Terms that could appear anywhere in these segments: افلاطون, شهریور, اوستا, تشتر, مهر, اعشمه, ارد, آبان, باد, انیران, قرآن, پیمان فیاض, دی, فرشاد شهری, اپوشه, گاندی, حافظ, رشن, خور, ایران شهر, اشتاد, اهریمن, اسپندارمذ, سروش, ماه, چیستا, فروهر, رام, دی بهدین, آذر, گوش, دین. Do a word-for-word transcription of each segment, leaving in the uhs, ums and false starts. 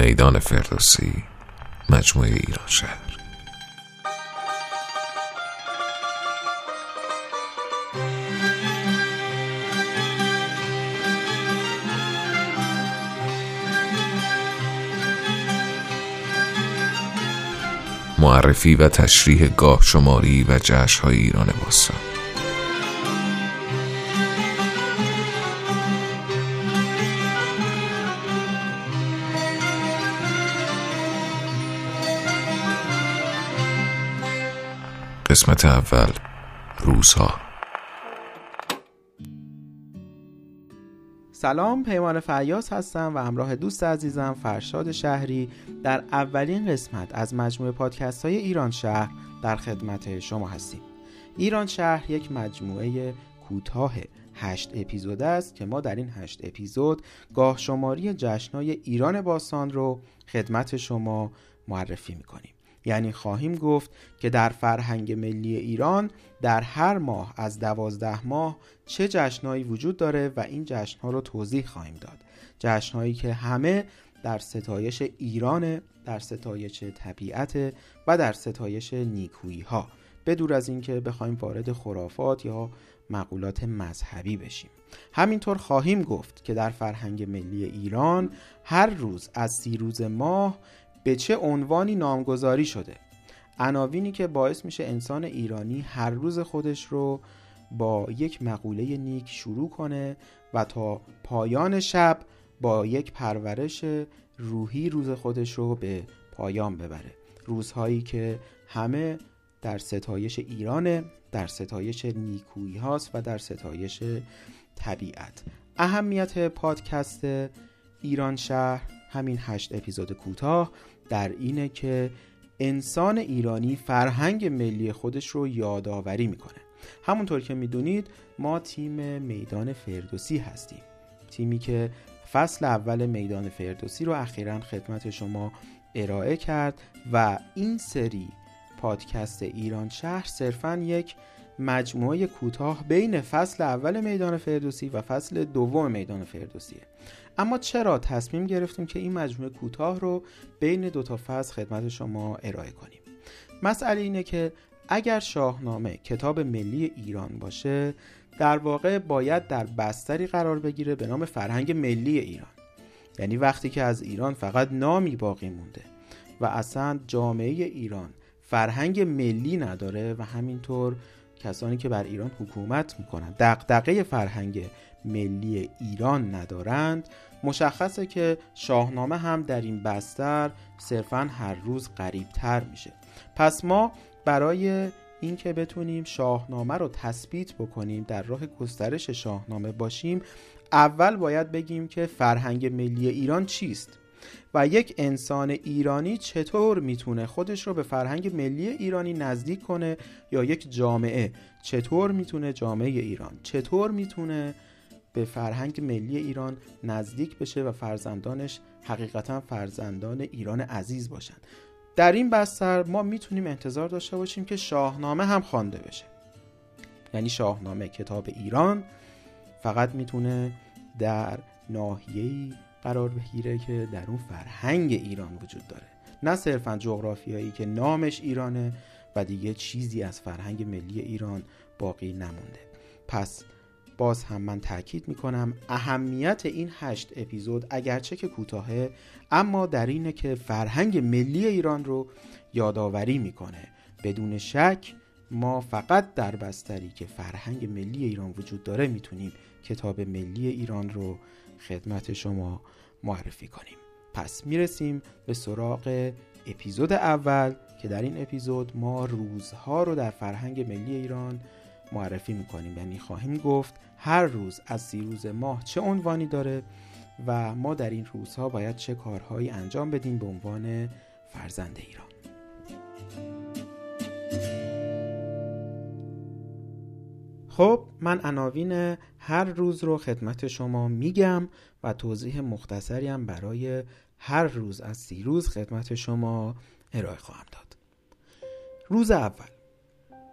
میدان فردوسی، مجموعه ایرانشهر. معرفی و تشریح گاه شماری و جشن‌های ایران باستان. قسمت اول، روزها. سلام، پیمان فیاض هستم و همراه دوست عزیزم فرشاد شهری در اولین قسمت از مجموعه پادکست های ایران شهر در خدمت شما هستیم. ایران شهر یک مجموعه کوتاه هشت اپیزود است که ما در این هشت اپیزود گاه شماری جشن‌های ایران باستان رو خدمت شما معرفی می‌کنیم. یعنی خواهیم گفت که در فرهنگ ملی ایران در هر ماه از دوازده ماه چه جشنهایی وجود داره و این جشنها رو توضیح خواهیم داد. جشنهایی که همه در ستایش ایران، در ستایش طبیعت و در ستایش نیکویی ها، بدور از اینکه بخوایم وارد خرافات یا مقولات مذهبی بشیم. همینطور خواهیم گفت که در فرهنگ ملی ایران هر روز از سی روز ماه به چه عنوانی نامگذاری شده، عناوینی که باعث میشه انسان ایرانی هر روز خودش رو با یک مقوله نیک شروع کنه و تا پایان شب با یک پرورش روحی روز خودش رو به پایان ببره. روزهایی که همه در ستایش ایرانه، در ستایش نیکویی هاست و در ستایش طبیعت. اهمیت پادکست ایران شهر، همین هشت اپیزود کوتاه، در اینه که انسان ایرانی فرهنگ ملی خودش رو یادآوری میکنه. همونطور که میدونید ما تیم میدان فردوسی هستیم، تیمی که فصل اول میدان فردوسی رو اخیراً خدمت شما ارائه کرد و این سری پادکست ایران شهر صرفاً یک مجموعه کوتاه بین فصل اول میدان فردوسی و فصل دوم میدان فردوسیه. اما چرا تصمیم گرفتیم که این مجموعه کوتاه رو بین دو تا فصل خدمت شما ارائه کنیم؟ مسئله اینه که اگر شاهنامه کتاب ملی ایران باشه، در واقع باید در بستری قرار بگیره به نام فرهنگ ملی ایران. یعنی وقتی که از ایران فقط نامی باقی مونده و اصلا جامعه ایران فرهنگ ملی نداره و همینطور کسانی که بر ایران حکومت میکنند دغدغه فرهنگ ملی ایران ندارند، مشخصه که شاهنامه هم در این بستر صرفاً هر روز قریبتر میشه. پس ما برای اینکه بتونیم شاهنامه رو تثبیت بکنیم، در راه گسترش شاهنامه باشیم، اول باید بگیم که فرهنگ ملی ایران چیست و یک انسان ایرانی چطور میتونه خودش رو به فرهنگ ملی ایرانی نزدیک کنه، یا یک جامعه چطور میتونه، جامعه ایران چطور میتونه به فرهنگ ملی ایران نزدیک بشه و فرزندانش حقیقتا فرزندان ایران عزیز باشن. در این بستر ما میتونیم انتظار داشته باشیم که شاهنامه هم خوانده بشه. یعنی شاهنامه کتاب ایران فقط میتونه در ناحیه‌ای قرار بگیره که در اون فرهنگ ایران وجود داره، نه صرفاً جغرافیایی که نامش ایرانه و دیگه چیزی از فرهنگ ملی ایران باقی نمونده. پس باز هم من تأکید میکنم اهمیت این هشت اپیزود اگرچه که کوتاهه، اما در اینه که فرهنگ ملی ایران رو یادآوری میکنه. بدون شک ما فقط در بستری که فرهنگ ملی ایران وجود داره میتونیم کتاب ملی ایران رو خدمت شما معرفی کنیم. پس میرسیم به سراغ اپیزود اول که در این اپیزود ما روزها رو در فرهنگ ملی ایران معرفی میکنیم. یعنی خواهیم گفت هر روز از سی روز ماه چه عنوانی داره و ما در این روزها باید چه کارهایی انجام بدیم به عنوان فرزند ایران. خب، من عناوین هر روز رو خدمت شما میگم و توضیح مختصری هم برای هر روز از سی روز خدمت شما ارائه خواهم داد. روز اول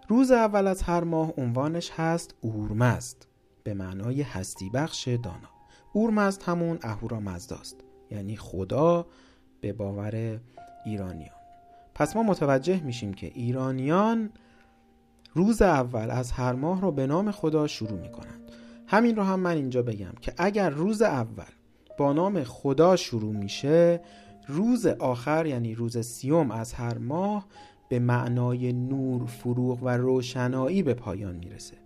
روز اول از هر ماه عنوانش هست اورمزد، به معنای هستی بخش دانا. اورمزد همون اهورا مزداست، یعنی خدا به باور ایرانیان. پس ما متوجه میشیم که ایرانیان روز اول از هر ماه رو به نام خدا شروع میکنند. همین رو هم من اینجا بگم که اگر روز اول با نام خدا شروع میشه، روز آخر یعنی روز سیوم از هر ماه به معنای نور، فروغ و روشنایی به پایان میرسه.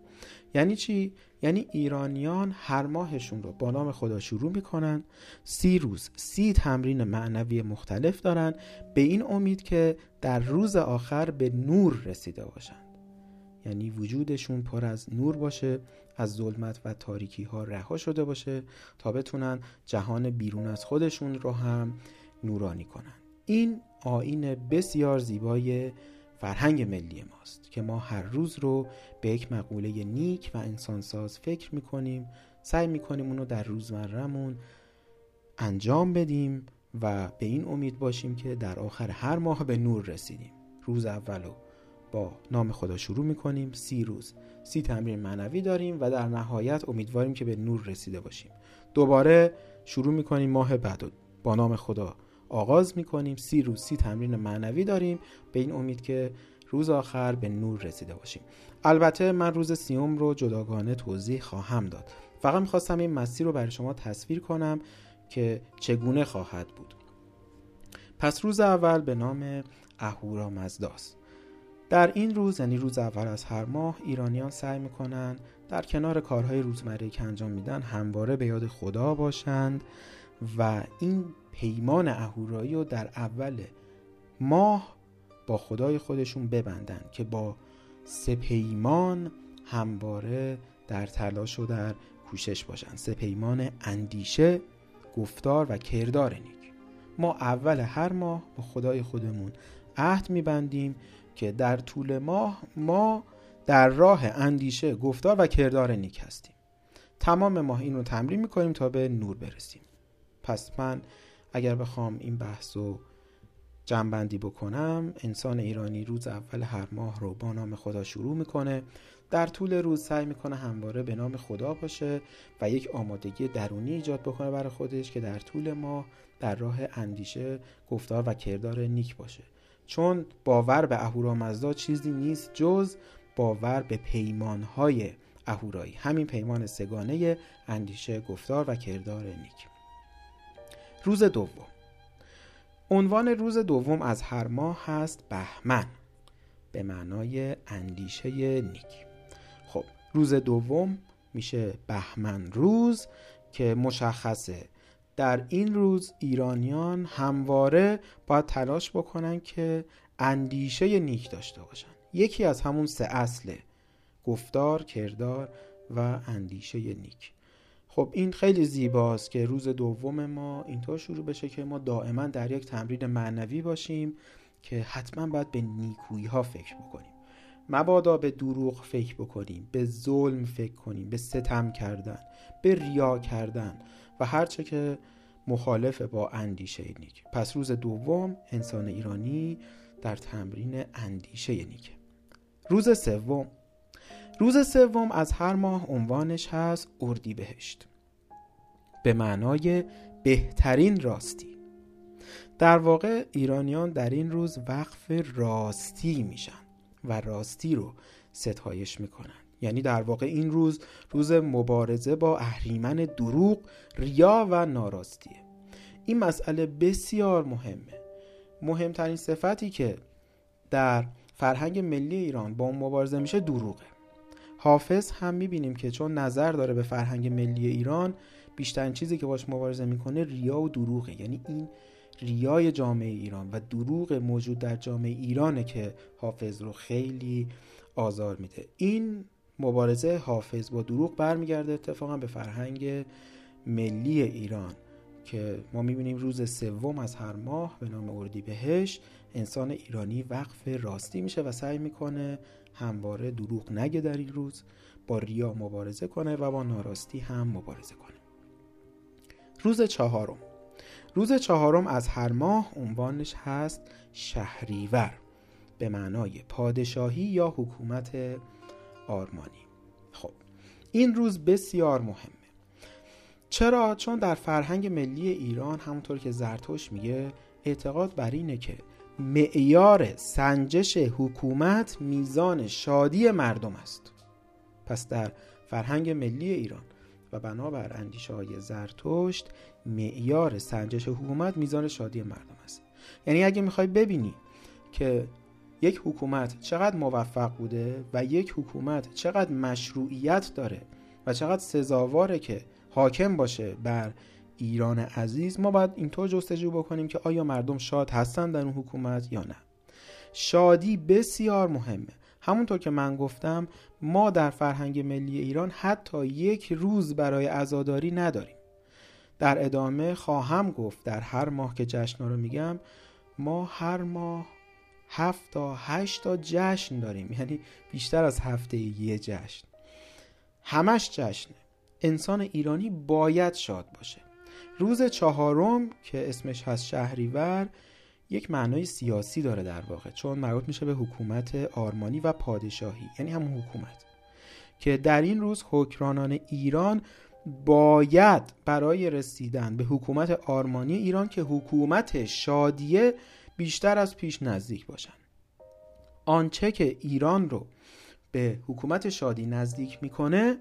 یعنی چی؟ یعنی ایرانیان هر ماهشون رو با نام خدا شروع میکنن، سی روز سی تمرین معنوی مختلف دارن به این امید که در روز آخر به نور رسیده باشن، یعنی وجودشون پر از نور باشه، از ظلمت و تاریکی ها رها شده باشه تا بتونن جهان بیرون از خودشون رو هم نورانی کنن. این آیین بسیار زیبای فرهنگ ملی ماست که ما هر روز رو به یک مقوله نیک و انسانساز فکر میکنیم، سعی میکنیم اونو در روزمره‌مون انجام بدیم و به این امید باشیم که در آخر هر ماه به نور رسیدیم. روز اولو با نام خدا شروع میکنیم، سی روز سی تمرین معنوی داریم و در نهایت امیدواریم که به نور رسیده باشیم. دوباره شروع میکنیم ماه بعدو با نام خدا آغاز میکنیم، سی روز سی تمرین معنوی داریم به این امید که روز آخر به نور رسیده باشیم. البته من روز سیوم رو جداگانه توضیح خواهم داد، فقط میخواستم این مسیر رو برای شما تصویر کنم که چگونه خواهد بود. پس روز اول به نام اهورا مزداست. در این روز یعنی روز اول از هر ماه ایرانیان سعی میکنن در کنار کارهای روزمره که انجام میدن همواره به یاد خدا باشند و این پیمان اهورایی رو در اول ماه با خدای خودشون ببندن که با سه پیمان همواره در تلاش و در کوشش باشن. سه پیمان اندیشه، گفتار و کردار نیک. ما اول هر ماه با خدای خودمون عهد میبندیم که در طول ماه ما در راه اندیشه، گفتار و کردار نیک هستیم. تمام ماه این رو تمرین میکنیم تا به نور برسیم. پس من اگر بخوام این بحث رو جمع‌بندی بکنم، انسان ایرانی روز اول هر ماه رو با نام خدا شروع میکنه، در طول روز سعی میکنه همواره به نام خدا باشه و یک آمادگی درونی ایجاد بکنه برای خودش که در طول ماه در راه اندیشه، گفتار و کردار نیک باشه، چون باور به اهورا مزدا چیزی نیست جز باور به پیمانهای اهورایی، همین پیمان سگانه اندیشه، گفتار و کردار نیک. روز دوم، عنوان روز دوم از هر ماه هست بهمن به معنای اندیشه نیک. خب روز دوم میشه بهمن روز که مشخصه در این روز ایرانیان همواره باید تلاش بکنن که اندیشه نیک داشته باشن، یکی از همون سه اصله، گفتار، کردار و اندیشه نیک. خب این خیلی زیباست که روز دوم ما اینطور شروع بشه که ما دائما در یک تمرین معنوی باشیم که حتما باید به نیکویی ها فکر بکنیم، مبادا به دروغ فکر بکنیم، به ظلم فکر کنیم، به ستم کردن، به ریا کردن و هرچه که مخالف با اندیشه نیک. پس روز دوم انسان ایرانی در تمرین اندیشه نیکه. روز سوم، روز سوم از هر ماه عنوانش هست اردیبهشت به معنای بهترین راستی. در واقع ایرانیان در این روز وقف راستی میشن و راستی رو ستایش میکنن، یعنی در واقع این روز روز مبارزه با اهریمن دروغ، ریا و ناراستیه. این مسئله بسیار مهمه. مهمترین صفتی که در فرهنگ ملی ایران با اون مبارزه میشه دروغه. حافظ هم میبینیم که چون نظر داره به فرهنگ ملی ایران، بیشترین چیزی که باش مبارزه میکنه ریا و دروغه، یعنی این ریای جامعه ایران و دروغ موجود در جامعه ایرانه که حافظ رو خیلی آزار میده. این مبارزه حافظ با دروغ برمیگرده اتفاقا به فرهنگ ملی ایران که ما میبینیم روز سوم از هر ماه به نام اردیبهشت انسان ایرانی وقف راستی میشه و سعی میکنه همواره دروغ نگه، در این روز با ریا مبارزه کنه و با ناراستی هم مبارزه کنه. روز چهارم، روز چهارم از هر ماه عنوانش هست شهریور به معنای پادشاهی یا حکومت آرمانی. خب این روز بسیار مهمه. چرا؟ چون در فرهنگ ملی ایران همونطور که زرتشت میگه اعتقاد بر اینه که معیار سنجش حکومت میزان شادی مردم است. پس در فرهنگ ملی ایران و بنابر اندیشه های زرتشت معیار سنجش حکومت میزان شادی مردم است. یعنی اگه میخوای ببینی که یک حکومت چقدر موفق بوده و یک حکومت چقدر مشروعیت داره و چقدر سزاواره که حاکم باشه بر ایران عزیز، ما باید اینطور جستجو بکنیم که آیا مردم شاد هستن در اون حکومت یا نه. شادی بسیار مهمه. همونطور که من گفتم ما در فرهنگ ملی ایران حتی یک روز برای عزاداری نداریم. در ادامه خواهم گفت در هر ماه که جشن رو میگم، ما هر ماه هفت تا هشت تا جشن داریم، یعنی بیشتر از هفته یه جشن، همش جشنه. انسان ایرانی باید شاد باشه. روز چهارم که اسمش هست شهریور یک معنای سیاسی داره در واقع، چون مربوط میشه به حکومت آرمانی و پادشاهی، یعنی همون حکومت که در این روز حکمرانان ایران باید برای رسیدن به حکومت آرمانی ایران که حکومت شادیه بیشتر از پیش نزدیک باشن. آنچه که ایران رو به حکومت شادی نزدیک میکنه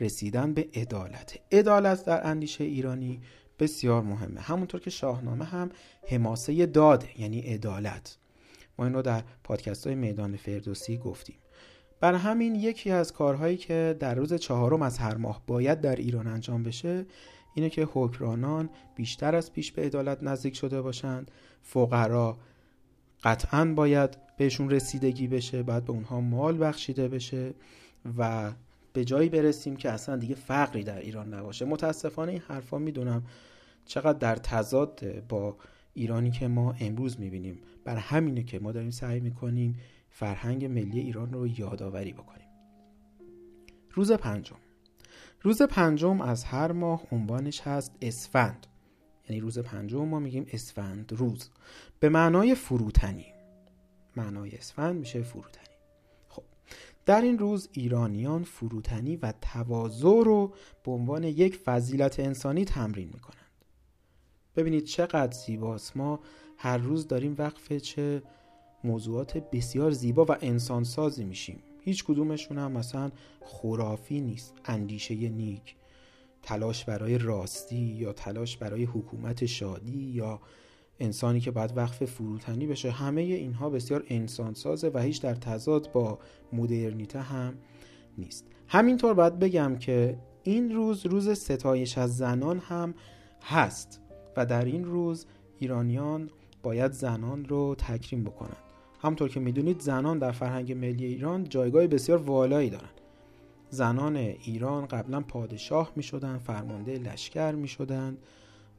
رسیدن به عدالت. عدالت در اندیشه ایرانی بسیار مهمه، همونطور که شاهنامه هم حماسه داده، یعنی عدالت. ما این رو در پادکست های میدان فردوسی گفتیم. برای همین یکی از کارهایی که در روز چهارم از هر ماه باید در ایران انجام بشه اینه که حکمرانان بیشتر از پیش به عدالت نزدیک شده باشند. فقرا قطعاً باید بهشون رسیدگی بشه، باید به اونها مال بخشیده بشه و به جایی برسیم که اصلا دیگه فقری در ایران نباشه. متاسفانه این حرفا میدونم چقدر در تضاد با ایرانی که ما امروز میبینیم. برای همینه که ما داریم سعی میکنیم فرهنگ ملی ایران رو یادآوری بکنیم. روز پنجم. روز پنجم از هر ماه عنوانش هست اسفند، یعنی روز پنجم ما میگیم اسفند روز به معنای فروتنی. معنای اسفند میشه فروتنی. در این روز ایرانیان فروتنی و تواضع رو به عنوان یک فضیلت انسانی تمرین میکنند. ببینید چقدر زیباست. ما هر روز داریم وقف چه موضوعات بسیار زیبا و انسانسازی میشیم. هیچ کدومشون هم مثلا خرافی نیست. اندیشه نیک، تلاش برای راستی یا تلاش برای حکومت شادی یا انسانی که باید وقف فروتنی بشه، همه اینها بسیار انسانسازه و هیچ در تضاد با مدرنیته هم نیست. همینطور باید بگم که این روز روز ستایش از زنان هم هست و در این روز ایرانیان باید زنان رو تکریم بکنن. همطور که میدونید زنان در فرهنگ ملی ایران جایگاه بسیار والایی دارن. زنان ایران قبلا پادشاه میشدن، فرمانده لشکر میشدن،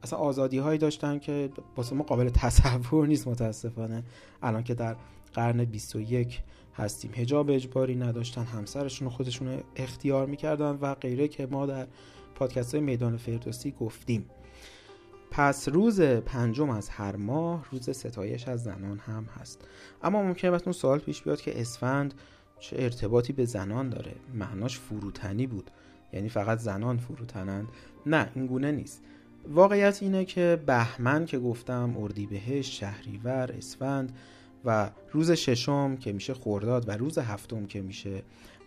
اصلا آزادی هایی داشتن که واسه ما قابل تصور نیست متاسفانه. الان که در قرن بیست و یک هستیم حجاب اجباری نداشتن، همسرشون خودشون اختیار میکردن و غیره که ما در پادکست های میدان فردوسی گفتیم. پس روز پنجم از هر ماه روز ستایش از زنان هم هست. اما ممکنه بهتون سوال پیش بیاد که اسفند چه ارتباطی به زنان داره؟ معناش فروتنی بود، یعنی فقط زنان فروتنند؟ نه، این گونه نیست. واقعیت اینه که بهمن که گفتم، اردیبهشت، شهریور، اسفند و روز ششم که میشه خرداد و روز هفتم که میشه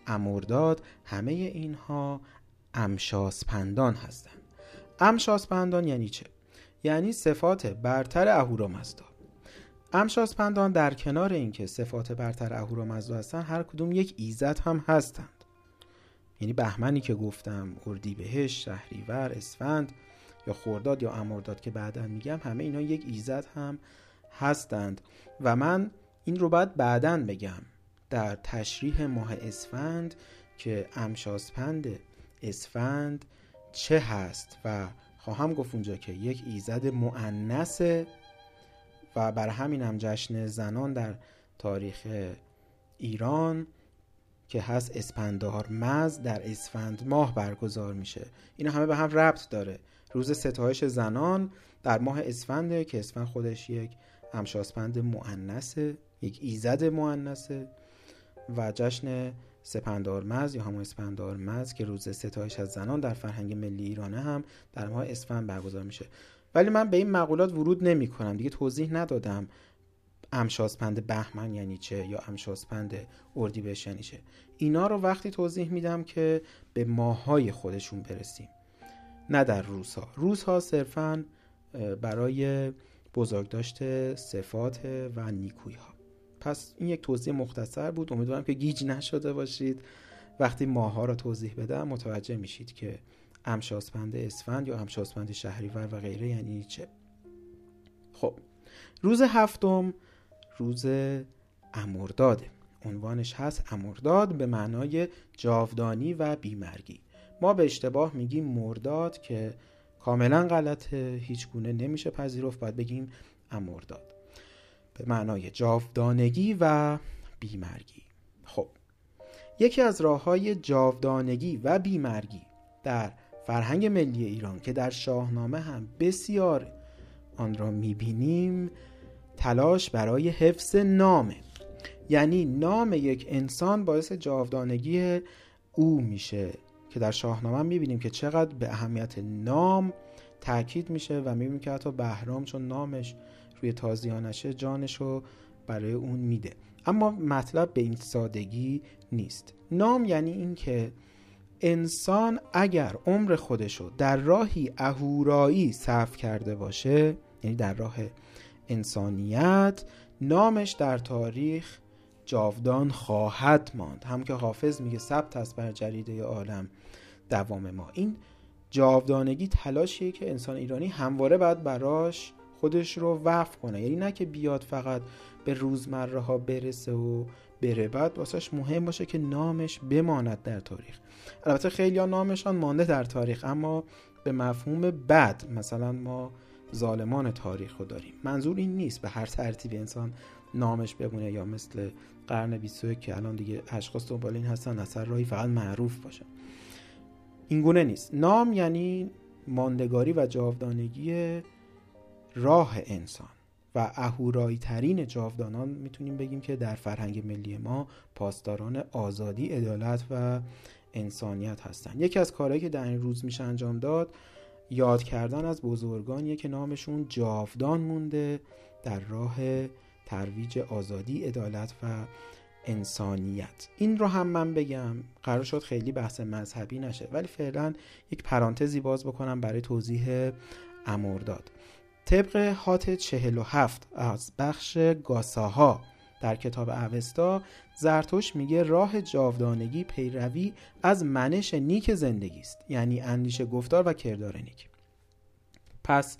امرداد، همه اینها امشاسپندان هستن. امشاسپندان یعنی چه؟ یعنی صفات برتر اهورا مزدا. امشاسپندان در کنار اینکه صفات برتر اهورا مزدا هستن، هر کدوم یک ایزد هم هستند. یعنی بهمنی که گفتم، اردیبهشت، شهریور، اسفند یا خرداد یا امرداد که بعداً میگم، همه اینا یک ایزد هم هستند و من این رو بعد بعداً بگم در تشریح ماه اسفند که امشاسپند اسفند چه هست و خواهم گفت اونجا که یک ایزد مؤنثه و بر همین هم جشن زنان در تاریخ ایران که هست اسپندارمذ در اسفند ماه برگزار میشه. اینا همه به هم ربط داره. روز ستایش زنان در ماه اسفنده که اسفند خودش یک امشاسپند مؤنثه، یک ایزد مؤنثه و جشن سپندارمذ یا همون اسپندارمذ که روز ستایش از زنان در فرهنگ ملی ایرانه هم در ماه اسفند برگزار میشه. ولی من به این مقولات ورود نمی کنم. دیگه توضیح ندادم امشاسپند بهمن یعنی چه یا امشاسپند اردیبهشت یعنی چه. اینا رو وقتی توضیح میدم که به ماهای خودشون برسیم، نه در روزها. روزها صرفاً برای بزرگداشت صفات و نیکویی‌ها. پس این یک توضیح مختصر بود. امیدوارم که گیج نشده باشید. وقتی ماها رو توضیح بدم متوجه میشید که امشاسپند اسفند یا امشاسپند شهریور و غیره یعنی چه. خب روز هفتم روز امرداد. عنوانش هست امرداد به معنای جاودانی و بیمرگی. ما به اشتباه میگیم مرداد که کاملا غلطه، هیچ گونه نمیشه پذیرفت. باید بگیم امرداد به معنای جاودانگی و بیمرگی. خب یکی از راه‌های جاودانگی و بیمرگی در فرهنگ ملی ایران که در شاهنامه هم بسیار آن را میبینیم تلاش برای حفظ نامه. یعنی نام یک انسان باعث جاودانگی او میشه که در شاهنامه میبینیم که چقدر به اهمیت نام تاکید میشه و میبینیم که حتی بهرام چون نامش روی تازیانشه جانشو برای اون میده. اما مطلب به این سادگی نیست. نام یعنی این که انسان اگر عمر خودشو در راهی اهورایی صرف کرده باشه، یعنی در راه انسانیت، نامش در تاریخ جاودان خواهد ماند. هم که حافظ میگه ثبت است بر جریده عالم دوام ما. این جاودانگی تلاشیه که انسان ایرانی همواره باید براش خودش رو وقف کنه. یعنی نه که بیاد فقط به روزمره ها برسه و بره، بعد واسهش مهم باشه که نامش بماند در تاریخ. البته خیلی ها نامشان مانده در تاریخ اما به مفهوم بد. مثلا ما ظالمان تاریخ رو داریم. منظور این نیست به هر ترتیب انسان نامش بمونه یا مثل قرن بیست و یک که الان دیگه اشخاص دنبال این هستن اثر راهی فقط معروف باشه. این گونه نیست. نام یعنی ماندگاری و جاودانگی راه انسان و اهورایی ترین جاودانان میتونیم بگیم که در فرهنگ ملی ما پاسداران آزادی، عدالت و انسانیت هستند. یکی از کارهایی که در این روز میشه انجام داد یاد کردن از بزرگانیه که نامشون جاودان مونده در راه ترویج آزادی، عدالت و انسانیت. این رو هم من بگم، قرار شد خیلی بحث مذهبی نشه، ولی فعلا یک پرانتزی باز بکنم برای توضیح امرداد. طبق هات چهل و هفت از بخش گاساها در کتاب اوستا، زرتشت میگه راه جاودانگی پیروی از منش نیک زندگی است، یعنی اندیشه، گفتار و کردار نیک. پس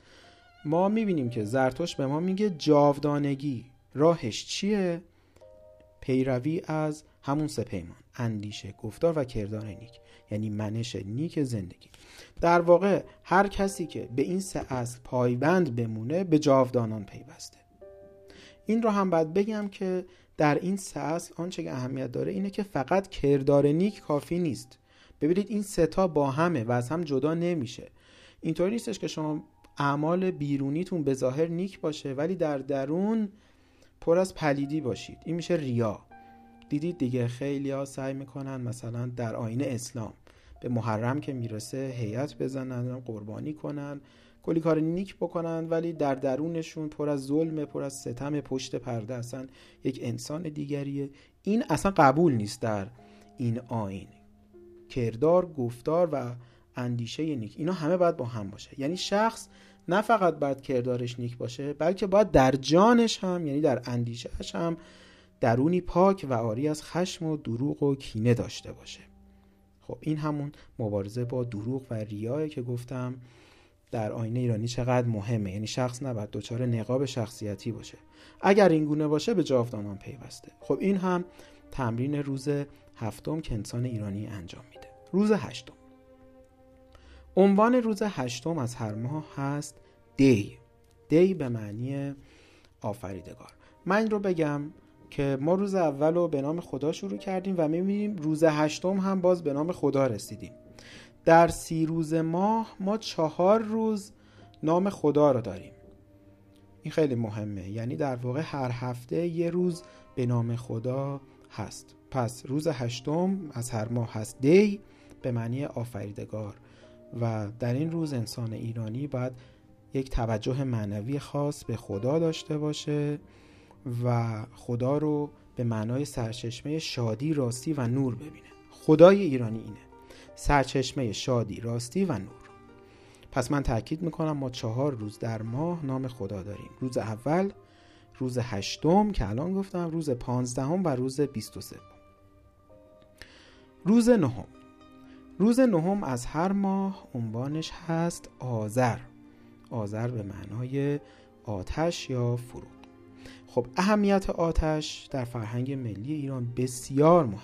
ما میبینیم که زرتشت به ما میگه جاودانگی راهش چیه؟ پیروی از همون سه پیمان، اندیشه، گفتار و کردار نیک، یعنی منش نیک زندگی. در واقع هر کسی که به این سه اصل پایبند بمونه به جاودانان پیوسته. این رو هم باید بگم که در این سه اصل آنچه که اهمیت داره اینه که فقط کردار نیک کافی نیست. ببینید این سه تا با همه و از هم جدا نمیشه. اینطوری نیستش که شما اعمال بیرونیتون به ظاهر نیک باشه ولی در درون پر از پلیدی باشید. این میشه ریا. دیدید دیگه خیلی‌ها سعی میکنن مثلا در آیین اسلام به محرم که میرسه هیئت بزنن، قربانی کنن، کلی کار نیک بکنن ولی در درونشون پر از ظلم، پر از ستم، پشت پرده اصلا یک انسان دیگریه. این اصلا قبول نیست در این آیین. کردار، گفتار و اندیشه نیک اینا همه باید با هم باشه. یعنی شخص نه فقط باید کردارش نیک باشه بلکه باید در جانش هم، یعنی در اندیشهش هم، درونی پاک و عاری از خشم و دروغ و کینه داشته باشه. خب این همون مبارزه با دروغ و ریایه که گفتم در آیین ایرانی چقدر مهمه. یعنی شخص نباید دچار نقاب شخصیتی باشه. اگر این گونه باشه به جاودانان پیوسته. خب این هم تمرین روز هفتم که انسان ایرانی انجام میده. روز هشتم. عنوان روز هشتم از هر ماه هست دی. دی به معنی آفریدگار. من رو بگم که ما روز اول رو به نام خدا شروع کردیم و می‌بینیم روز هشتم هم باز به نام خدا رسیدیم. در سی روز ماه ما چهار روز نام خدا رو داریم. این خیلی مهمه. یعنی در واقع هر هفته یه روز به نام خدا هست. پس روز هشتم از هر ماه هست دی به معنی آفریدگار و در این روز انسان ایرانی باید یک توجه معنوی خاص به خدا داشته باشه و خدا رو به معنای سرچشمه شادی، راستی و نور ببینه. خدای ایرانی اینه، سرچشمه شادی، راستی و نور. پس من تأکید میکنم ما چهار روز در ماه نام خدا داریم. روز اول، روز هشتم که الان گفتم، روز پانزدهم و روز بیست و سوم. روز نهم. روز نهم از هر ماه عنوانش هست آذر. آذر به معنای آتش یا فرود. خب اهمیت آتش در فرهنگ ملی ایران بسیار مهمه.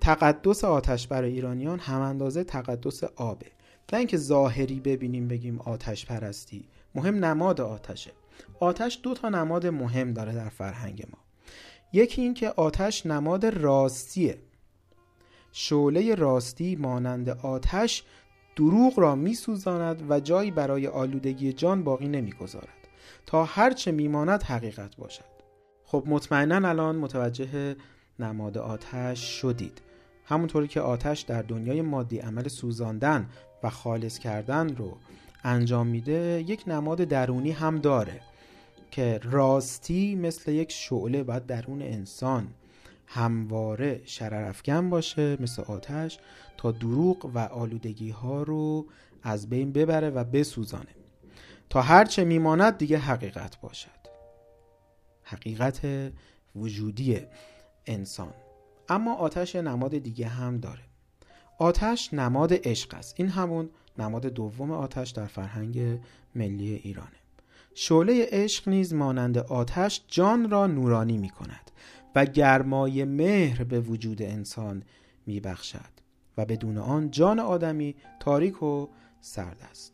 تقدس آتش برای ایرانیان هم اندازه تقدس آبه. نه اینکه ظاهری ببینیم بگیم آتش پرستی، مهم نماد آتشه. آتش دو تا نماد مهم داره در فرهنگ ما. یکی این که آتش نماد راستیه. شعله راستی مانند آتش دروغ را میسوزاند و جایی برای آلودگی جان باقی نمیگذارد تا هر چه میماند حقیقت باشد. خب مطمئناً الان متوجه نماد آتش شدید. همونطوری که آتش در دنیای مادی عمل سوزاندن و خالص کردن رو انجام میده، یک نماد درونی هم داره که راستی مثل یک شعله باید درون انسان همواره شررافکن باشه، مثل آتش، تا دروغ و آلودگی ها رو از بین ببره و بسوزانه تا هر چه میماند دیگه حقیقت باشد، حقیقت وجودی انسان. اما آتش نماد دیگه هم داره. آتش نماد عشق است. این همون نماد دوم آتش در فرهنگ ملی ایرانه. شعله عشق نیز مانند آتش جان را نورانی می کند و گرمای مهر به وجود انسان می بخشد و بدون آن جان آدمی تاریک و سرد است.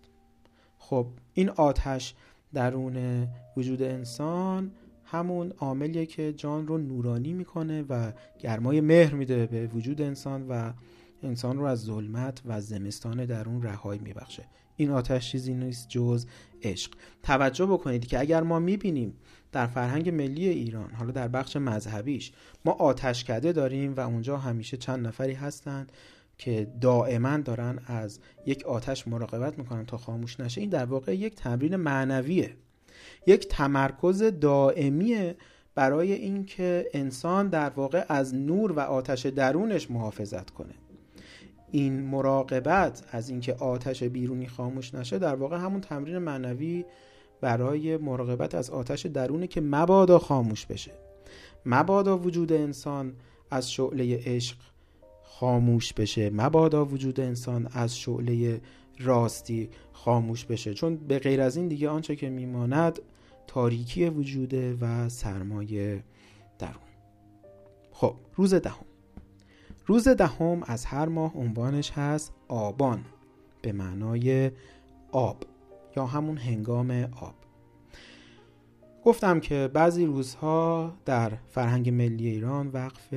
خب این آتش درون وجود انسان همون عاملیه که جان رو نورانی میکنه و گرمای مهر میده به وجود انسان و انسان رو از ظلمت و زمستان درون رهایی میبخشه. این آتش چیزی نیست جز عشق. توجه بکنید که اگر ما میبینیم در فرهنگ ملی ایران، حالا در بخش مذهبیش، ما آتشکده داریم و اونجا همیشه چند نفری هستن که دائما دارن از یک آتش مراقبت میکنن تا خاموش نشه. این در واقع یک تمرین معنویه، یک تمرکز دائمیه برای اینکه انسان در واقع از نور و آتش درونش محافظت کنه. این مراقبت از اینکه آتش بیرونی خاموش نشه در واقع همون تمرین معنوی برای مراقبت از آتش درونه که مبادا خاموش بشه، مبادا وجود انسان از شعله عشق خاموش بشه، مبادا وجود انسان از شعله راستی خاموش بشه، چون به غیر از این دیگه آنچه که میماند تاریکی وجوده و سرمایه درون. خب روز دهم. روز دهم از هر ماه عنوانش هست آبان به معنای آب یا همون هنگام آب. گفتم که بعضی روزها در فرهنگ ملی ایران وقف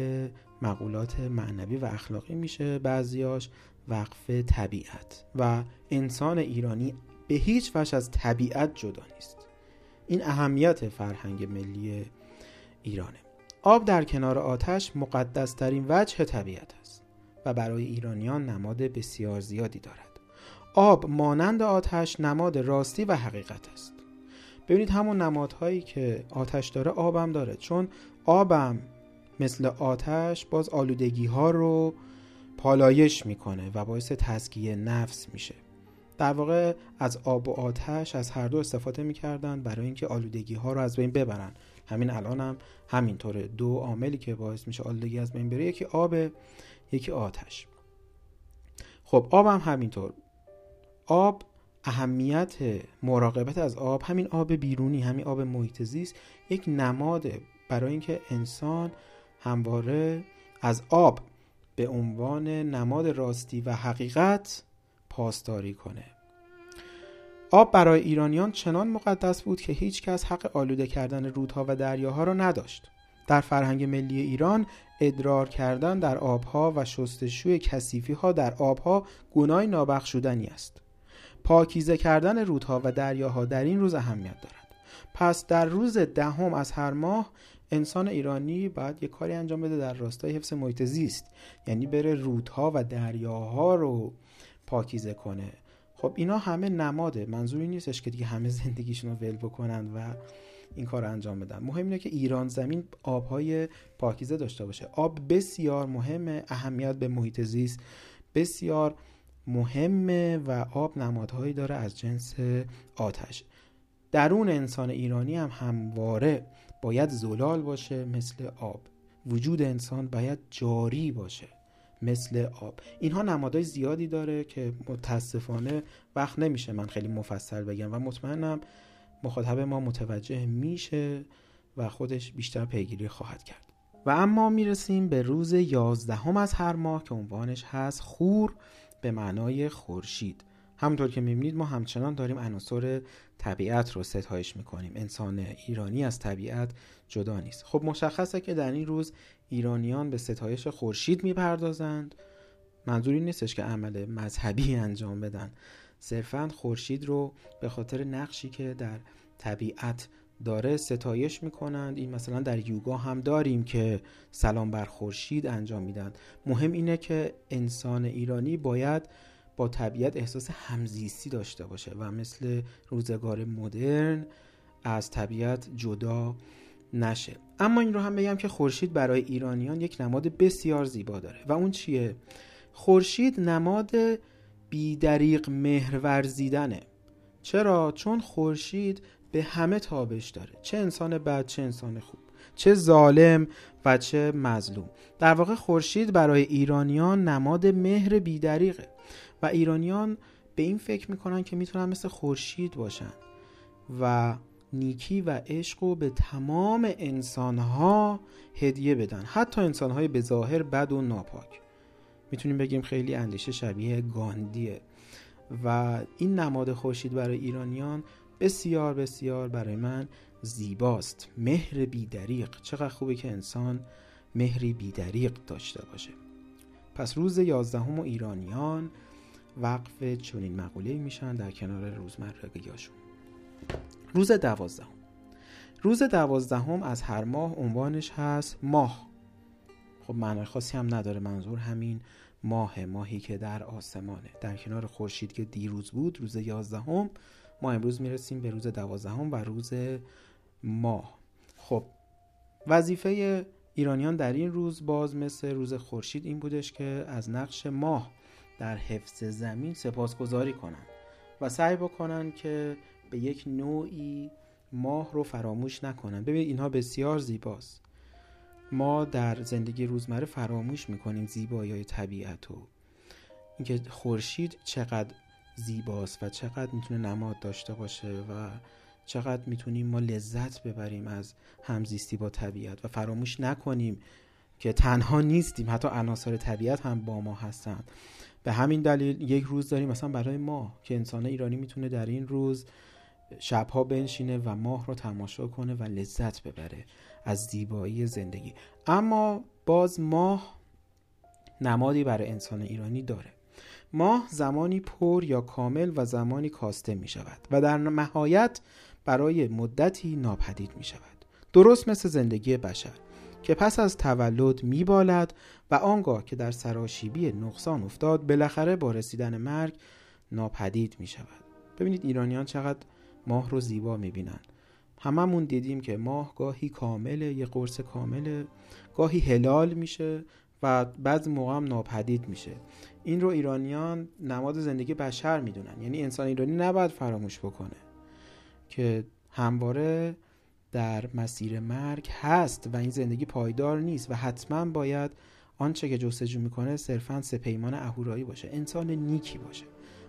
مقولات معنوی و اخلاقی میشه، بعضیاش وقف طبیعت و انسان ایرانی به هیچ وجه از طبیعت جدا نیست. این اهمیت فرهنگ ملی ایرانه. آب در کنار آتش مقدس ترین وجه طبیعت است و برای ایرانیان نماد بسیار زیادی دارد. آب مانند آتش نماد راستی و حقیقت است. ببینید همون نمادهایی که آتش داره آبم داره، چون آبم مثل آتش باز آلودگی ها رو پالایش میکنه و باعث تزکیه نفس میشه. در واقع از آب و آتش از هر دو استفاده میکردن برای اینکه آلودگی ها رو از بین ببرن. همین الان هم همینطوره. دو عاملی که باعث میشه آلودگی از بین بره، یکی آب، یکی آتش. خب آب هم همینطور. آب، اهمیت مراقبت از آب، همین آب بیرونی، همین آب محیط زیست، یک نماده برای اینکه انسان همواره از آب به عنوان نماد راستی و حقیقت پاسداری کنه. آب برای ایرانیان چنان مقدس بود که هیچ کس حق آلوده کردن رودها و دریاها را نداشت. در فرهنگ ملی ایران ادرار کردن در آبها و شستشوی کثیفی‌ها در آبها گناه نابخشودنی است. پاکیزه کردن رودها و دریاها در این روز اهمیت دارد. پس در روز دهم از هر ماه انسان ایرانی باید یک کاری انجام بده در راستای حفظ محیط زیست، یعنی بره رودها و دریاها رو پاکیزه کنه، خب اینا همه نماده، منظوری نیستش که دیگه همه زندگیشون رو ول بکنن و این کار رو انجام بدن. مهم اینه که ایران زمین آبهای پاکیزه داشته باشه. آب بسیار مهمه، اهمیت به محیط زیست بسیار مهمه و آب نمادهایی داره از جنس آتش. درون انسان ایرانی هم همواره باید زلال باشه مثل آب، وجود انسان باید جاری باشه مثل آب. اینها نمادهای زیادی داره که متاسفانه وقت نمیشه من خیلی مفصل بگم و مطمئنم مخاطب ما متوجه میشه و خودش بیشتر پیگیری خواهد کرد. و اما میرسیم به روز یازدهم از هر ماه که عنوانش هست خور به معنای خورشید. همونطور که میبینید ما همچنان داریم عناصر طبیعت رو ستایش میکنیم، انسان ایرانی از طبیعت جدا نیست. خب مشخصه که در این روز ایرانیان به ستایش خورشید میپردازند، منظوری نیستش که عمل مذهبی انجام بدن، صرفاً خورشید رو به خاطر نقشی که در طبیعت داره ستایش میکنند. این مثلا در یوگا هم داریم که سلام بر خورشید انجام میدن. مهم اینه که انسان ایرانی باید با طبیعت احساس همزیستی داشته باشه و مثل روزگار مدرن از طبیعت جدا نشه. اما این رو هم بگم که خورشید برای ایرانیان یک نماد بسیار زیبا داره و اون چیه؟ خورشید نماد بی‌دریغ مهرورزیدنه. چرا؟ چون خورشید به همه تابش داره، چه انسان بد چه انسان خوب، چه ظالم و چه مظلوم. در واقع خورشید برای ایرانیان نماد مهر بی‌دریغه و ایرانیان به این فکر میکنن که میتونن مثل خورشید باشن و نیکی و عشق رو به تمام انسانها هدیه بدن، حتی انسانهای به ظاهر بد و ناپاک. میتونیم بگیم خیلی اندیشه شبیه گاندیه و این نماد خورشید برای ایرانیان بسیار بسیار برای من زیباست. مهر بی‌دریغ، چقدر خوبه که انسان مهری بی‌دریغ داشته باشه. پس روز یازدهم ایرانیان وقف چنین مقوله‌ای میشن در کنار روزمرگی‌هاشون. روز دوازدهم روز دوازدهم از هر ماه عنوانش هست ماه. خب معنی خاصی هم نداره، منظور همین ماه، ماهی که در آسمانه در کنار خورشید که دیروز بود. روز یازدهم ما امروز میرسیم به روز دوازدهم و روز ماه. خب وظیفه ایرانیان در این روز باز مثل روز خورشید این بودش که از نقش ماه در حفظ زمین سپاسگزاری کنن و سعی بکنن که به یک نوعی ماه رو فراموش نکنن. ببینید اینها بسیار زیباست. ما در زندگی روزمره فراموش میکنیم زیبایی‌های طبیعت رو، اینکه خورشید چقدر زیباست و چقدر میتونه نماد داشته باشه و چقدر میتونیم ما لذت ببریم از همزیستی با طبیعت و فراموش نکنیم که تنها نیستیم، حتی عناصر طبیعت هم با ما هستن. به همین دلیل یک روز داریم مثلا برای ماه که انسان ایرانی میتونه در این روز شبها بنشینه و ماه رو تماشا کنه و لذت ببره از زیبایی زندگی. اما باز ماه نمادی برای انسان ایرانی داره. ماه زمانی پر یا کامل و زمانی کاسته می شود و در نهایت برای مدتی ناپدید می شود، درست مثل زندگی بشر که پس از تولد می بالد و آنگاه که در سراشیبی نقصان افتاد بالاخره با رسیدن مرگ ناپدید می شود. ببینید ایرانیان چقدر ماه رو زیبا می بینن. هممون دیدیم که ماه گاهی کامله، یه قرص کامله، گاهی هلال میشه و بعض موقع هم ناپدید میشه. این رو ایرانیان نماد زندگی بشر میدونن، یعنی انسان ایرانی نباید فراموش بکنه که همواره در مسیر مرگ هست و این زندگی پایدار نیست و حتما باید آنچه که جستجو میکنه صرفاً سپیمان اهورایی باشه، انسان نیکی باشه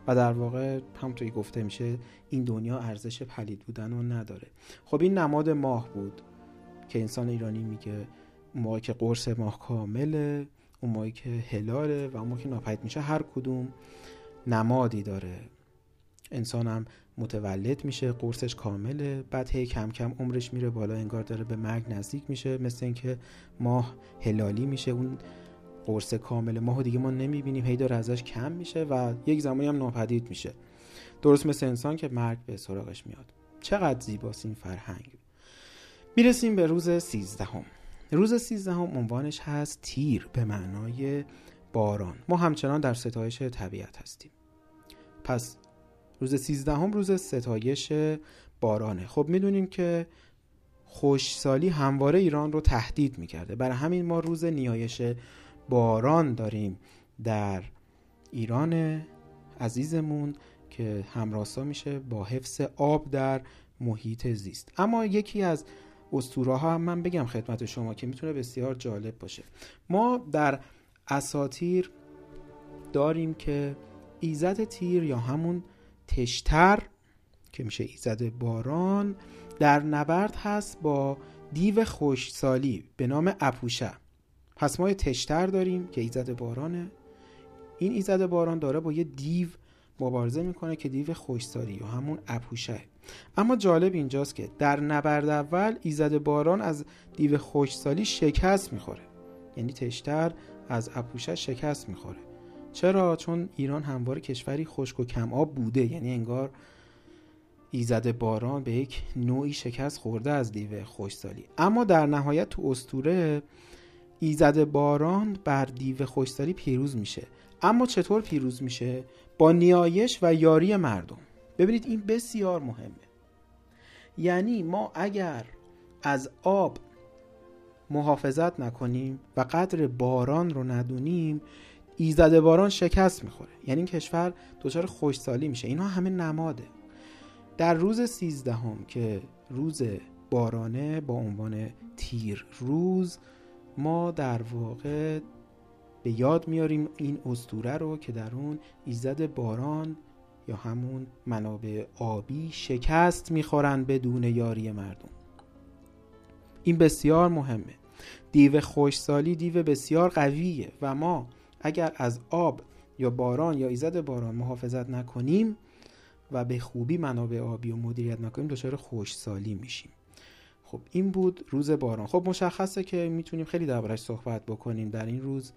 و در واقع همونطوری گفته میشه این دنیا ارزش پلید بودن رو نداره. خب این نماد ماه بود که انسان ایرانی میگه اون موقعی که قرص ماه کامله، اون موقعی که هلاله و اون موقعی که ناپدید میشه هر کدوم نمادی داره. انسان هم متولد میشه، قرصش کامله، بعد هی کم کم عمرش میره بالا، انگار داره به مرگ نزدیک میشه، مثل اینکه ماه هلالی میشه، اون قرص کامل ماهو دیگه ما نمیبینیم، هی داره ازش کم میشه و یک زمانی هم ناپدید میشه، درست مثل انسان که مرگ به سراغش میاد. چقدر زیباست این فرهنگ. میرسیم به روز سیزدهم روز سیزدهم عنوانش هست تیر به معنای باران. ما همچنان در ستایش طبیعت هستیم. پس روز سیزده هم روز ستایش بارانه. خب میدونیم که خشکسالی همواره ایران رو تهدید میکرده، برای همین ما روز نیایش باران داریم در ایران عزیزمون که همراستا میشه با حفظ آب در محیط زیست. اما یکی از اسطوره ها هم من بگم خدمت شما که میتونه بسیار جالب باشه. ما در اساطیر داریم که ایزد تیر یا همون تشتر که میشه ایزد باران در نبرد هست با دیو خشکسالی به نام اپوشه. پس ما تشتر داریم که ایزد بارانه، این ایزد باران داره با یه دیو مبارزه میکنه که دیو خشکسالی یا همون اپوشه. اما جالب اینجاست که در نبرد اول ایزد باران از دیو خشکسالی شکست میخوره، یعنی تشتر از اپوشه شکست میخوره. چرا؟ چون ایران همواره کشوری خشک و کم آب بوده، یعنی انگار ایزد باران به یک نوعی شکست خورده از دیو خشکسالی. اما در نهایت تو اسطوره ایزد باران بر دیو خشکسالی پیروز میشه. اما چطور پیروز میشه؟ با نیایش و یاری مردم. ببینید این بسیار مهمه، یعنی ما اگر از آب محافظت نکنیم و قدر باران رو ندونیم ایزد باران شکست میخوره، یعنی این کشور دچار خشکسالی میشه. اینا همه نماده. در روز سیزدهم که روز بارانه با عنوان تیر روز، ما در واقع به یاد میاریم این اسطوره رو که در اون ایزد باران یا همون منابع آبی شکست میخورن بدون یاری مردم. این بسیار مهمه. دیو خشکسالی دیو بسیار قویه و ما اگر از آب یا باران یا ایزد باران محافظت نکنیم و به خوبی منابع آبی و مدیریت نکنیم دچار خشکسالی میشیم. خب این بود روز باران. خب مشخصه که میتونیم خیلی دربارش صحبت بکنیم. در این روز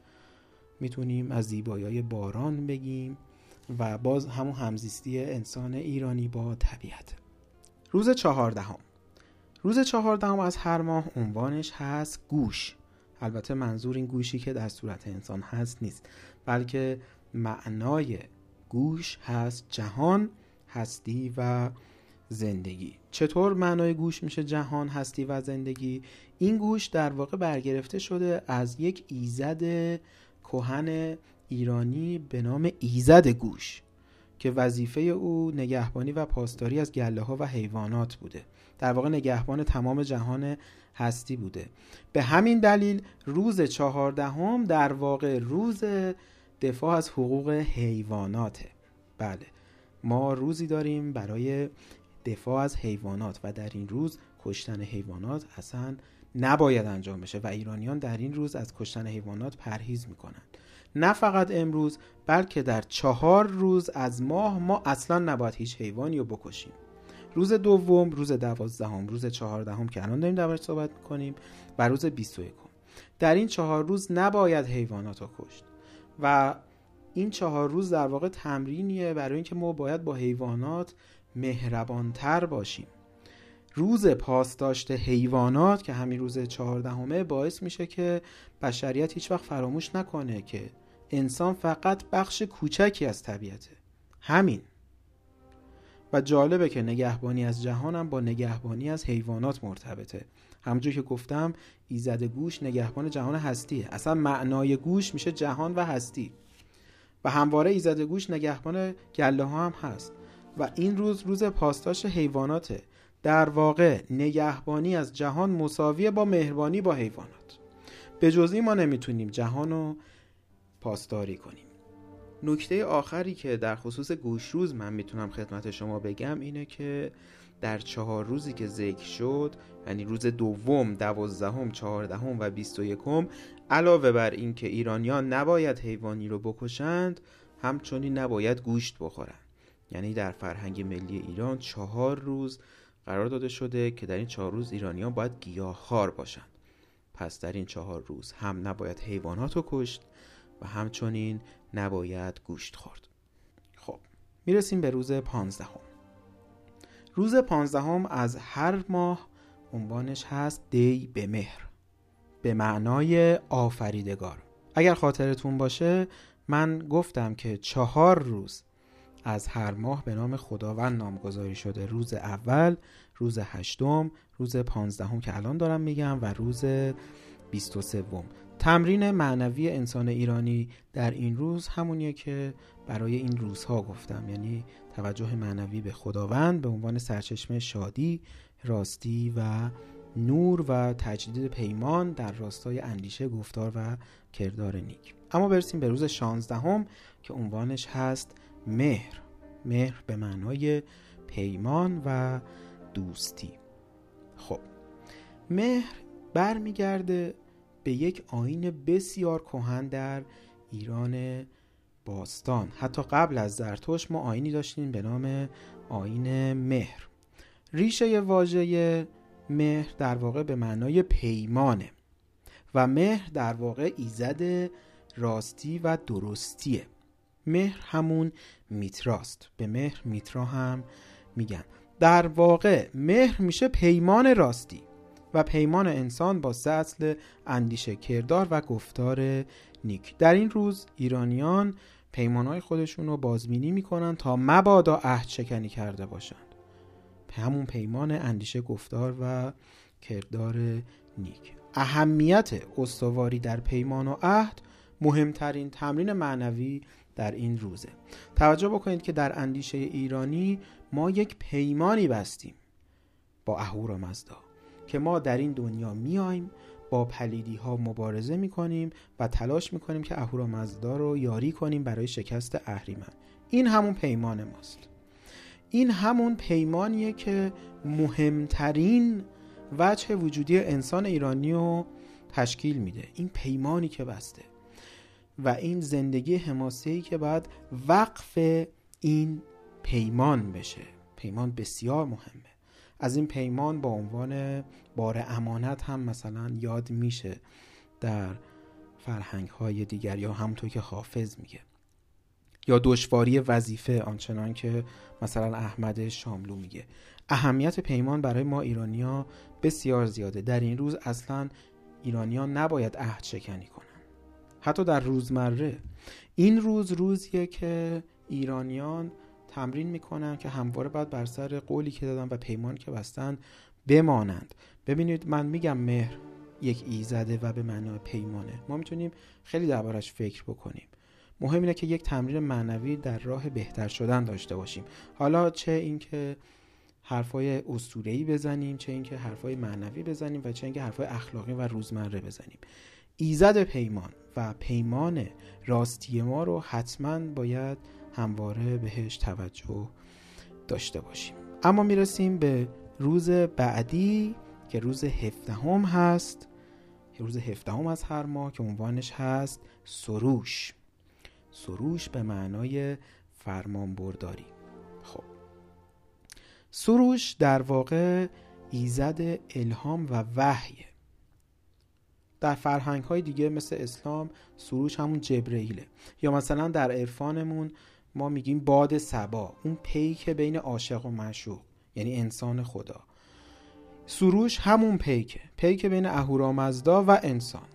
میتونیم از زیبایی‌های باران بگیم و باز همون همزیستی انسان ایرانی با طبیعت. روز چهاردهم. روز چهاردهم از هر ماه عنوانش هست گوش. البته منظور این گوشی که در صورت انسان هست نیست، بلکه معنای گوش هست جهان، هستی و زندگی. چطور معنای گوش میشه جهان، هستی و زندگی؟ این گوش در واقع برگرفته شده از یک ایزد کهن ایرانی به نام ایزد گوش که وظیفه او نگهبانی و پاسداری از گله‌ها و حیوانات بوده. در واقع نگهبان تمام جهان هستی بوده. به همین دلیل روز چهاردهم در واقع روز دفاع از حقوق حیواناته. بله، ما روزی داریم برای دفاع از حیوانات و در این روز کشتن حیوانات اصلا نباید انجام بشه و ایرانیان در این روز از کشتن حیوانات پرهیز میکنند. نه فقط امروز، بلکه در چهار روز از ماه ما اصلا نباید هیچ حیوانی رو بکشیم. روز دوم، روز دوازدهم، روز چهاردهم که الان داریم دربارش صحبت میکنیم و روز بیست و یکم. در این چهار روز نباید حیوانات رو کشت و این چهار روز در واقع تمرینیه برای اینکه ما باید با حیوانات مهربان‌تر باشیم. روز پاسداشت حیوانات که همین روز چهاردهمه باعث میشه که بشریت هیچ وقت فراموش نکنه که انسان فقط بخش کوچکی از طبیعته. همین. و جالبه که نگهبانی از جهان هم با نگهبانی از حیوانات مرتبطه. همونجور که گفتم ایزد گوش نگهبان جهان هستیه. اصلا معنای گوش میشه جهان و هستی. و همواره ایزد گوش نگهبان گله ها هم هست و این روز روز پاسداشت حیواناته. در واقع نگهبانی از جهان مساویه با مهربانی با حیوانات. به جز این ما نمیتونیم جهان رو پاسداری کنیم. نکته آخری که در خصوص گوش روز من میتونم خدمت شما بگم اینه که در چهار روزی که ذکر شد، یعنی روز دوم، دوازدهم، چهاردهم و بیست و یکم، علاوه بر این که ایرانیان نباید حیوانی رو بکشند، همچنین نباید گوشت بخورند. یعنی در فرهنگ ملی ایران چهار روز قرار داده شده که در این چهار روز ایرانیان باید گیاهخوار باشند. پس در این چهار روز هم نباید حیوانات رو کشت و همچنین نباید گوشت خورد. خب میرسیم به روز پانزدهم. روز پانزدهم از هر ماه عنوانش هست دی به مهر، به معنای آفریدگار. اگر خاطرتون باشه من گفتم که چهار روز از هر ماه به نام خداوند نامگذاری شده. روز اول، روز هشتم، روز پانزدهم که الان دارم میگم و روز بیست و سوم. تمرین معنوی انسان ایرانی در این روز همونیه که برای این روزها گفتم، یعنی توجه معنوی به خداوند به عنوان سرچشمه شادی، راستی و نور و تجدید پیمان در راستای اندیشه، گفتار و کردار نیک. اما برسیم به روز شانزدهم که عنوانش هست مهر. مهر به معنای پیمان و دوستی. خب مهر برمیگرده به یک آیین بسیار کهن در ایران باستان. حتی قبل از زرتشت ما آیینی داشتیم به نام آیین مهر. ریشه واژه مهر در واقع به معنای پیمانه و مهر در واقع ایزد راستی و درستیه. مهر همون میتراست، به مهر میترا هم میگن. در واقع مهر میشه پیمان راستی و پیمان انسان با سه اصل اندیشه، کردار و گفتار نیک. در این روز ایرانیان پیمانهای خودشون رو بازبینی میکنن تا مبادا عهد شکنی کرده باشند. همون پیمان اندیشه، گفتار و کردار نیک. اهمیت استواری در پیمان و عهد مهمترین تمرین معنوی در این روزه. توجه بکنید که در اندیشه ایرانی ما یک پیمانی بستیم با اهورا مزدا که ما در این دنیا میایم با پلیدی ها مبارزه میکنیم و تلاش میکنیم که اهورا مزدا رو یاری کنیم برای شکست اهریمن. این همون پیمان ماست. این همون پیمانیه که مهمترین وجه وجودی انسان ایرانی رو تشکیل میده. این پیمانی که بسته و این زندگی حماسه‌ای که باید وقف این پیمان بشه. پیمان بسیار مهمه. از این پیمان با عنوان بار امانت هم مثلا یاد میشه در فرهنگ‌های دیگر، یا همونطور که حافظ میگه، یا دشواری وظیفه، آنچنان که مثلا احمد شاملو میگه. اهمیت پیمان برای ما ایرانی‌ها بسیار زیاده. در این روز اصلا ایرانیان نباید عهد شکنی کنن، حتی در روزمره. این روز روزیه که ایرانیان تمرین میکنن که همواره باید بر سر قولی که دادن و پیمان که بستن بمانند. ببینید من میگم مهر یک ایزده و به معنای پیمانه. ما میتونیم خیلی دربارش فکر بکنیم. مهم اینه که یک تمرین معنوی در راه بهتر شدن داشته باشیم. حالا چه اینکه حرفای اسطوره‌ای بزنیم، چه اینکه حرفای معنوی بزنیم و چه اینکه حرفای اخلاقی و روزمره بزنیم. ایزد پیمان و پیمان راستی ما رو حتما باید همواره بهش توجه داشته باشیم. اما میرسیم به روز بعدی که روز هفدهم هست، روز هفدهم از هر ماه که عنوانش هست سروش. سروش به معنای فرمان برداری. خب سروش در واقع ایزد الهام و وحیه. در فرهنگ های دیگه مثل اسلام سروش همون جبرئیله، یا مثلا در عرفانمون ما میگیم باد صبا، اون پیک بین عاشق و معشوق، یعنی انسان خدا. سروش همون پیکه، پیک بین اهورا مزدا و انسان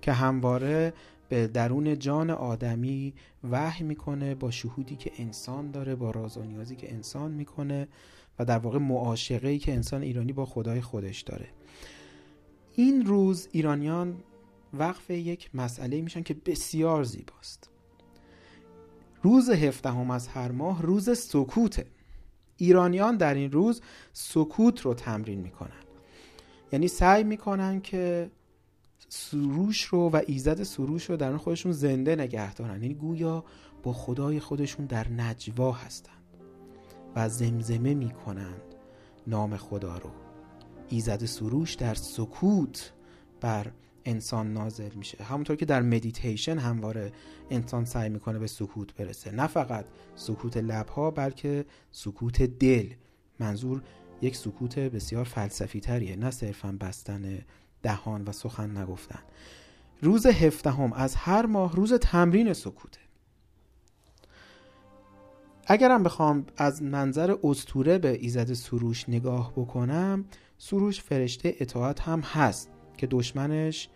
که همواره به درون جان آدمی وحی میکنه با شهودی که انسان داره، با راز و نیازی که انسان میکنه و در واقع معاشقه‌ای که انسان ایرانی با خدای خودش داره. این روز ایرانیان وقف یک مسئله میشن که بسیار زیباست. روز هفدهم از هر ماه روز سکوته. ایرانیان در این روز سکوت رو تمرین میکنن، یعنی سعی میکنن که سروش رو و ایزد سروش رو در خودشون زنده نگه دارن، یعنی گویا با خدای خودشون در نجوا هستن و زمزمه میکنند نام خدا رو. ایزد سروش در سکوت بر انسان نازل میشه، همونطور که در مدیتیشن همواره انسان سعی میکنه به سکوت برسه. نه فقط سکوت لبها، بلکه سکوت دل. منظور یک سکوت بسیار فلسفی تریه، نه صرفا بستن دهان و سخن نگفتن. روز هفدهم از هر ماه روز تمرین سکوته. اگرم بخوام از منظر اسطوره به ایزد سروش نگاه بکنم، سروش فرشته اطاعت هم هست که دشمنش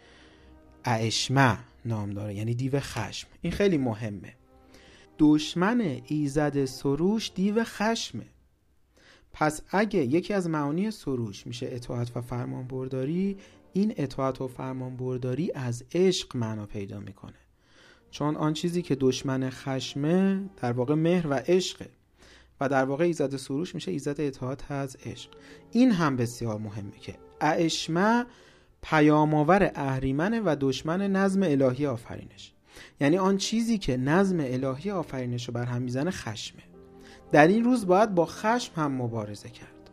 اعشمه نام داره، یعنی دیو خشم. این خیلی مهمه. دشمن ایزد سروش دیو خشمه. پس اگه یکی از معانی سروش میشه اطاعت و فرمان برداری، این اطاعت و فرمان برداری از عشق معنا پیدا میکنه، چون آن چیزی که دشمن خشمه در واقع مهر و عشقه و در واقع ایزد سروش میشه ایزد اطاعت از عشق. این هم بسیار مهمه که اعشمه پیاماور اهریمن و دشمن نظم الهی آفرینش، یعنی آن چیزی که نظم الهی آفرینش رو برهم میزنه خشمه. در این روز باید با خشم هم مبارزه کرد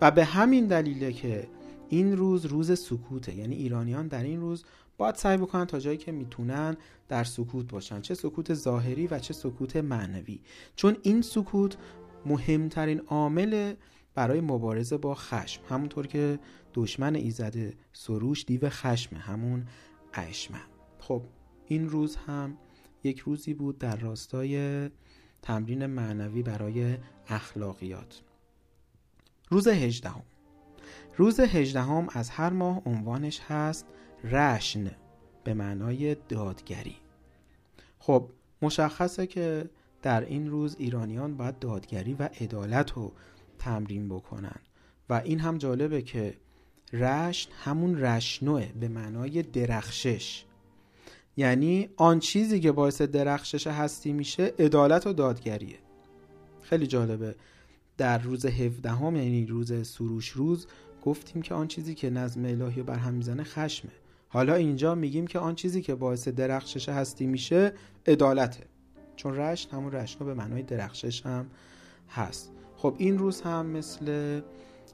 و به همین دلیله که این روز روز سکوته، یعنی ایرانیان در این روز باید سعی بکنن تا جایی که میتونن در سکوت باشن، چه سکوت ظاهری و چه سکوت معنوی، چون این سکوت مهمترین عامل برای مبارزه با خشم، همونطور که دشمن ایزد سروش دیو خشم، همون عشمه. خب این روز هم یک روزی بود در راستای تمرین معنوی برای اخلاقیات. روز هجدهم. روز هجدهم از هر ماه عنوانش هست رشن، به معنای دادگری. خب مشخصه که در این روز ایرانیان باید دادگری و عدالت رو تمرین بکنن و این هم جالبه که رشن همون رشنوه، به معنای درخشش، یعنی آن چیزی که باعث درخشش هستی میشه عدالت و دادگریه. خیلی جالبه در روز هفدهم، یعنی روز سروش روز، گفتیم که آن چیزی که نظم الهی رو برهم میزنه خشمه، حالا اینجا میگیم که آن چیزی که باعث درخشش هستی میشه عدالته، چون رشن همون رشنو به معنای درخشش هم هست. خب این روز هم مثل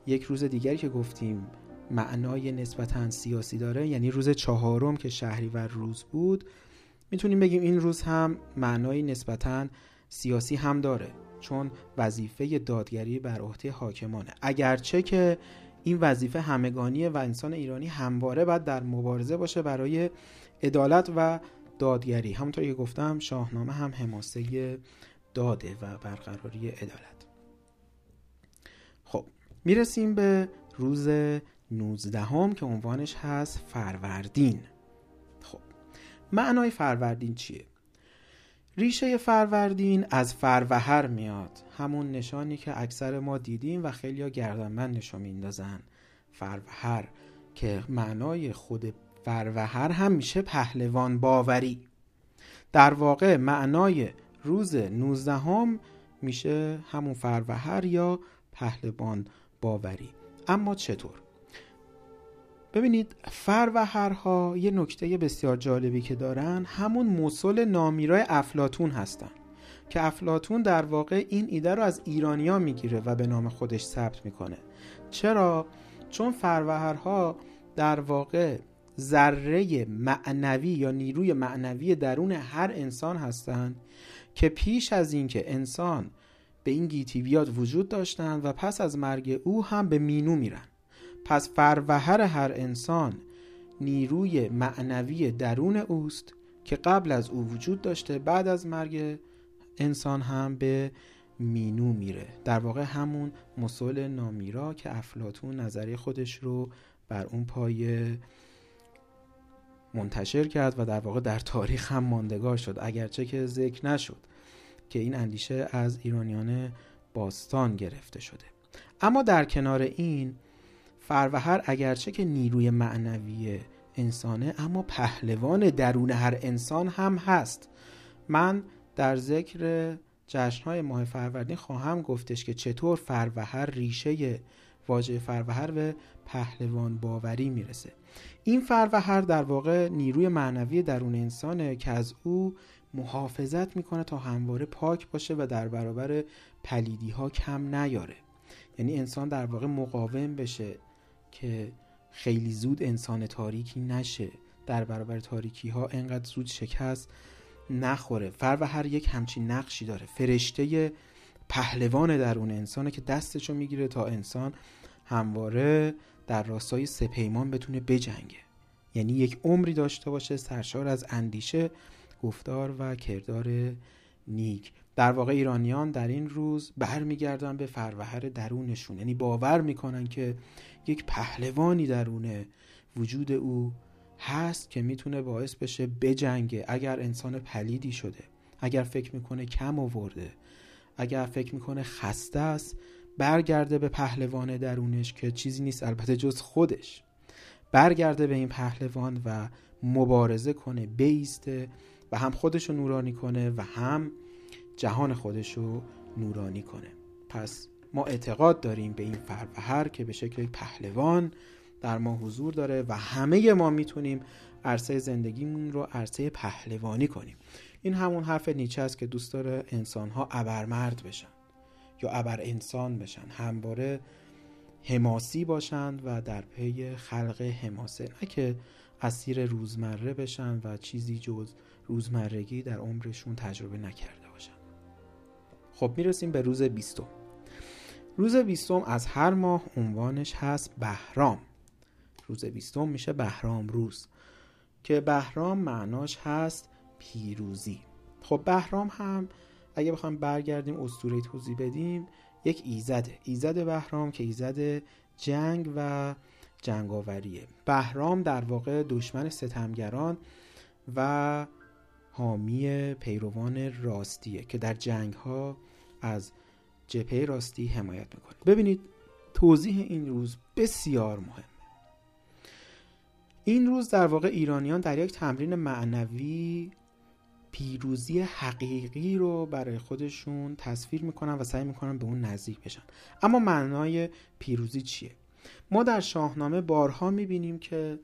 یک روز دیگری که گفتیم معنای نسبتاً سیاسی داره، یعنی روز چهارم که شهریور روز بود، میتونیم بگیم این روز هم معنای نسبتاً سیاسی هم داره، چون وظیفه دادگری بر عهده حاکمانه، اگرچه که این وظیفه همگانیه و انسان ایرانی همواره باید در مبارزه باشه برای عدالت و دادگری. همونطور که گفتم شاهنامه هم حماسه داده و برقراری عدالت. خب میرسیم به روز نوزدهم که عنوانش هست فروردین. خب معنای فروردین چیه؟ ریشه فروردین از فروهر میاد، همون نشانی که اکثر ما دیدیم و خیلی ها گردنبندشو میندازن، فروهر، که معنای خود فروهر هم میشه پهلوان باوری. در واقع معنای روز نوزدهم میشه همون فروهر یا پهلوان باوری. اما چطور؟ ببینید فروهرها یه نکته بسیار جالبی که دارن، همون مصول نامیرای افلاطون هستن که افلاطون در واقع این ایده رو از ایرانی‌ها میگیره و به نام خودش ثبت میکنه. چرا؟ چون فروهرها در واقع ذره معنوی یا نیروی معنوی درون هر انسان هستن که پیش از اینکه انسان به این گیتی بیاد وجود داشتن و پس از مرگ او هم به مینو میرن. پس فروهر هر انسان نیروی معنوی درون اوست که قبل از او وجود داشته، بعد از مرگ انسان هم به مینو میره، در واقع همون مصول نامیرا که افلاطون نظریه خودش رو بر اون پایه منتشر کرد و در واقع در تاریخ هم ماندگار شد، اگرچه که ذکر نشد که این اندیشه از ایرانیان باستان گرفته شده. اما در کنار این فروهر اگرچه که نیروی معنوی انسانه، اما پهلوان درون هر انسان هم هست. من در ذکر جشن‌های ماه فروردین خواهم گفتش که چطور فروهر، ریشه واژه فروهر به پهلوان باوری میرسه. این فروهر در واقع نیروی معنوی درون انسانه که از او محافظت میکنه تا همواره پاک باشه و در برابر پلیدی‌ها کم نیاره، یعنی انسان در واقع مقاوم بشه که خیلی زود انسان تاریکی نشه، در برابر تاریکی ها انقدر زود شکست نخوره. فروهر یک همچین نقشی داره، فرشته پهلوان درون انسانه که دستشو میگیره تا انسان همواره در راستای سپیمان بتونه بجنگه، یعنی یک عمری داشته باشه سرشار از اندیشه، گفتار و کردار نیک. در واقع ایرانیان در این روز برمیگردن به فروهر درونشون، یعنی باور میکنن که یک پهلوانی درون وجود او هست که میتونه باعث بشه بجنگه اگر انسان پلیدی شده، اگر فکر میکنه کم آورده، اگر فکر میکنه خسته است، برگرده به پهلوان درونش که چیزی نیست البته جز خودش. برگرده به این پهلوان و مبارزه کنه، بیسته و هم خودشو نورانی کنه و هم جهان خودشو نورانی کنه. پس ما اعتقاد داریم به این فروهر که به شکل پهلوان در ما حضور داره و همه ما میتونیم عرصه زندگیمون رو عرصه پهلوانی کنیم. این همون حرف نیچه است که دوست داره انسان‌ها ابرمرد بشن یا ابر انسان بشن، همواره حماسی باشند و در پی خلق حماسه، نه که اسیر روزمره بشن و چیزی جز روزمرگی در عمرشون تجربه نکرده باشن. خب میرسیم به روز بیستم. روز بیستم از هر ماه عنوانش هست بهرام. روز بیستم میشه بهرام روز که بهرام معناش هست پیروزی. خب بهرام هم اگه بخوایم برگردیم اسطوره توضیح بدیم، یک ایزده، ایزد بهرام که ایزد جنگ و جنگاوریه. بهرام در واقع دشمن ستمگران و حامی پیروان راستیه که در جنگ‌ها از جبهه راستی حمایت میکنه. ببینید توضیح این روز بسیار مهمه. این روز در واقع ایرانیان در یک تمرین معنوی پیروزی حقیقی رو برای خودشون تصویر میکنن و سعی میکنن به اون نزدیک بشن. اما معنای پیروزی چیه؟ ما در شاهنامه بارها میبینیم که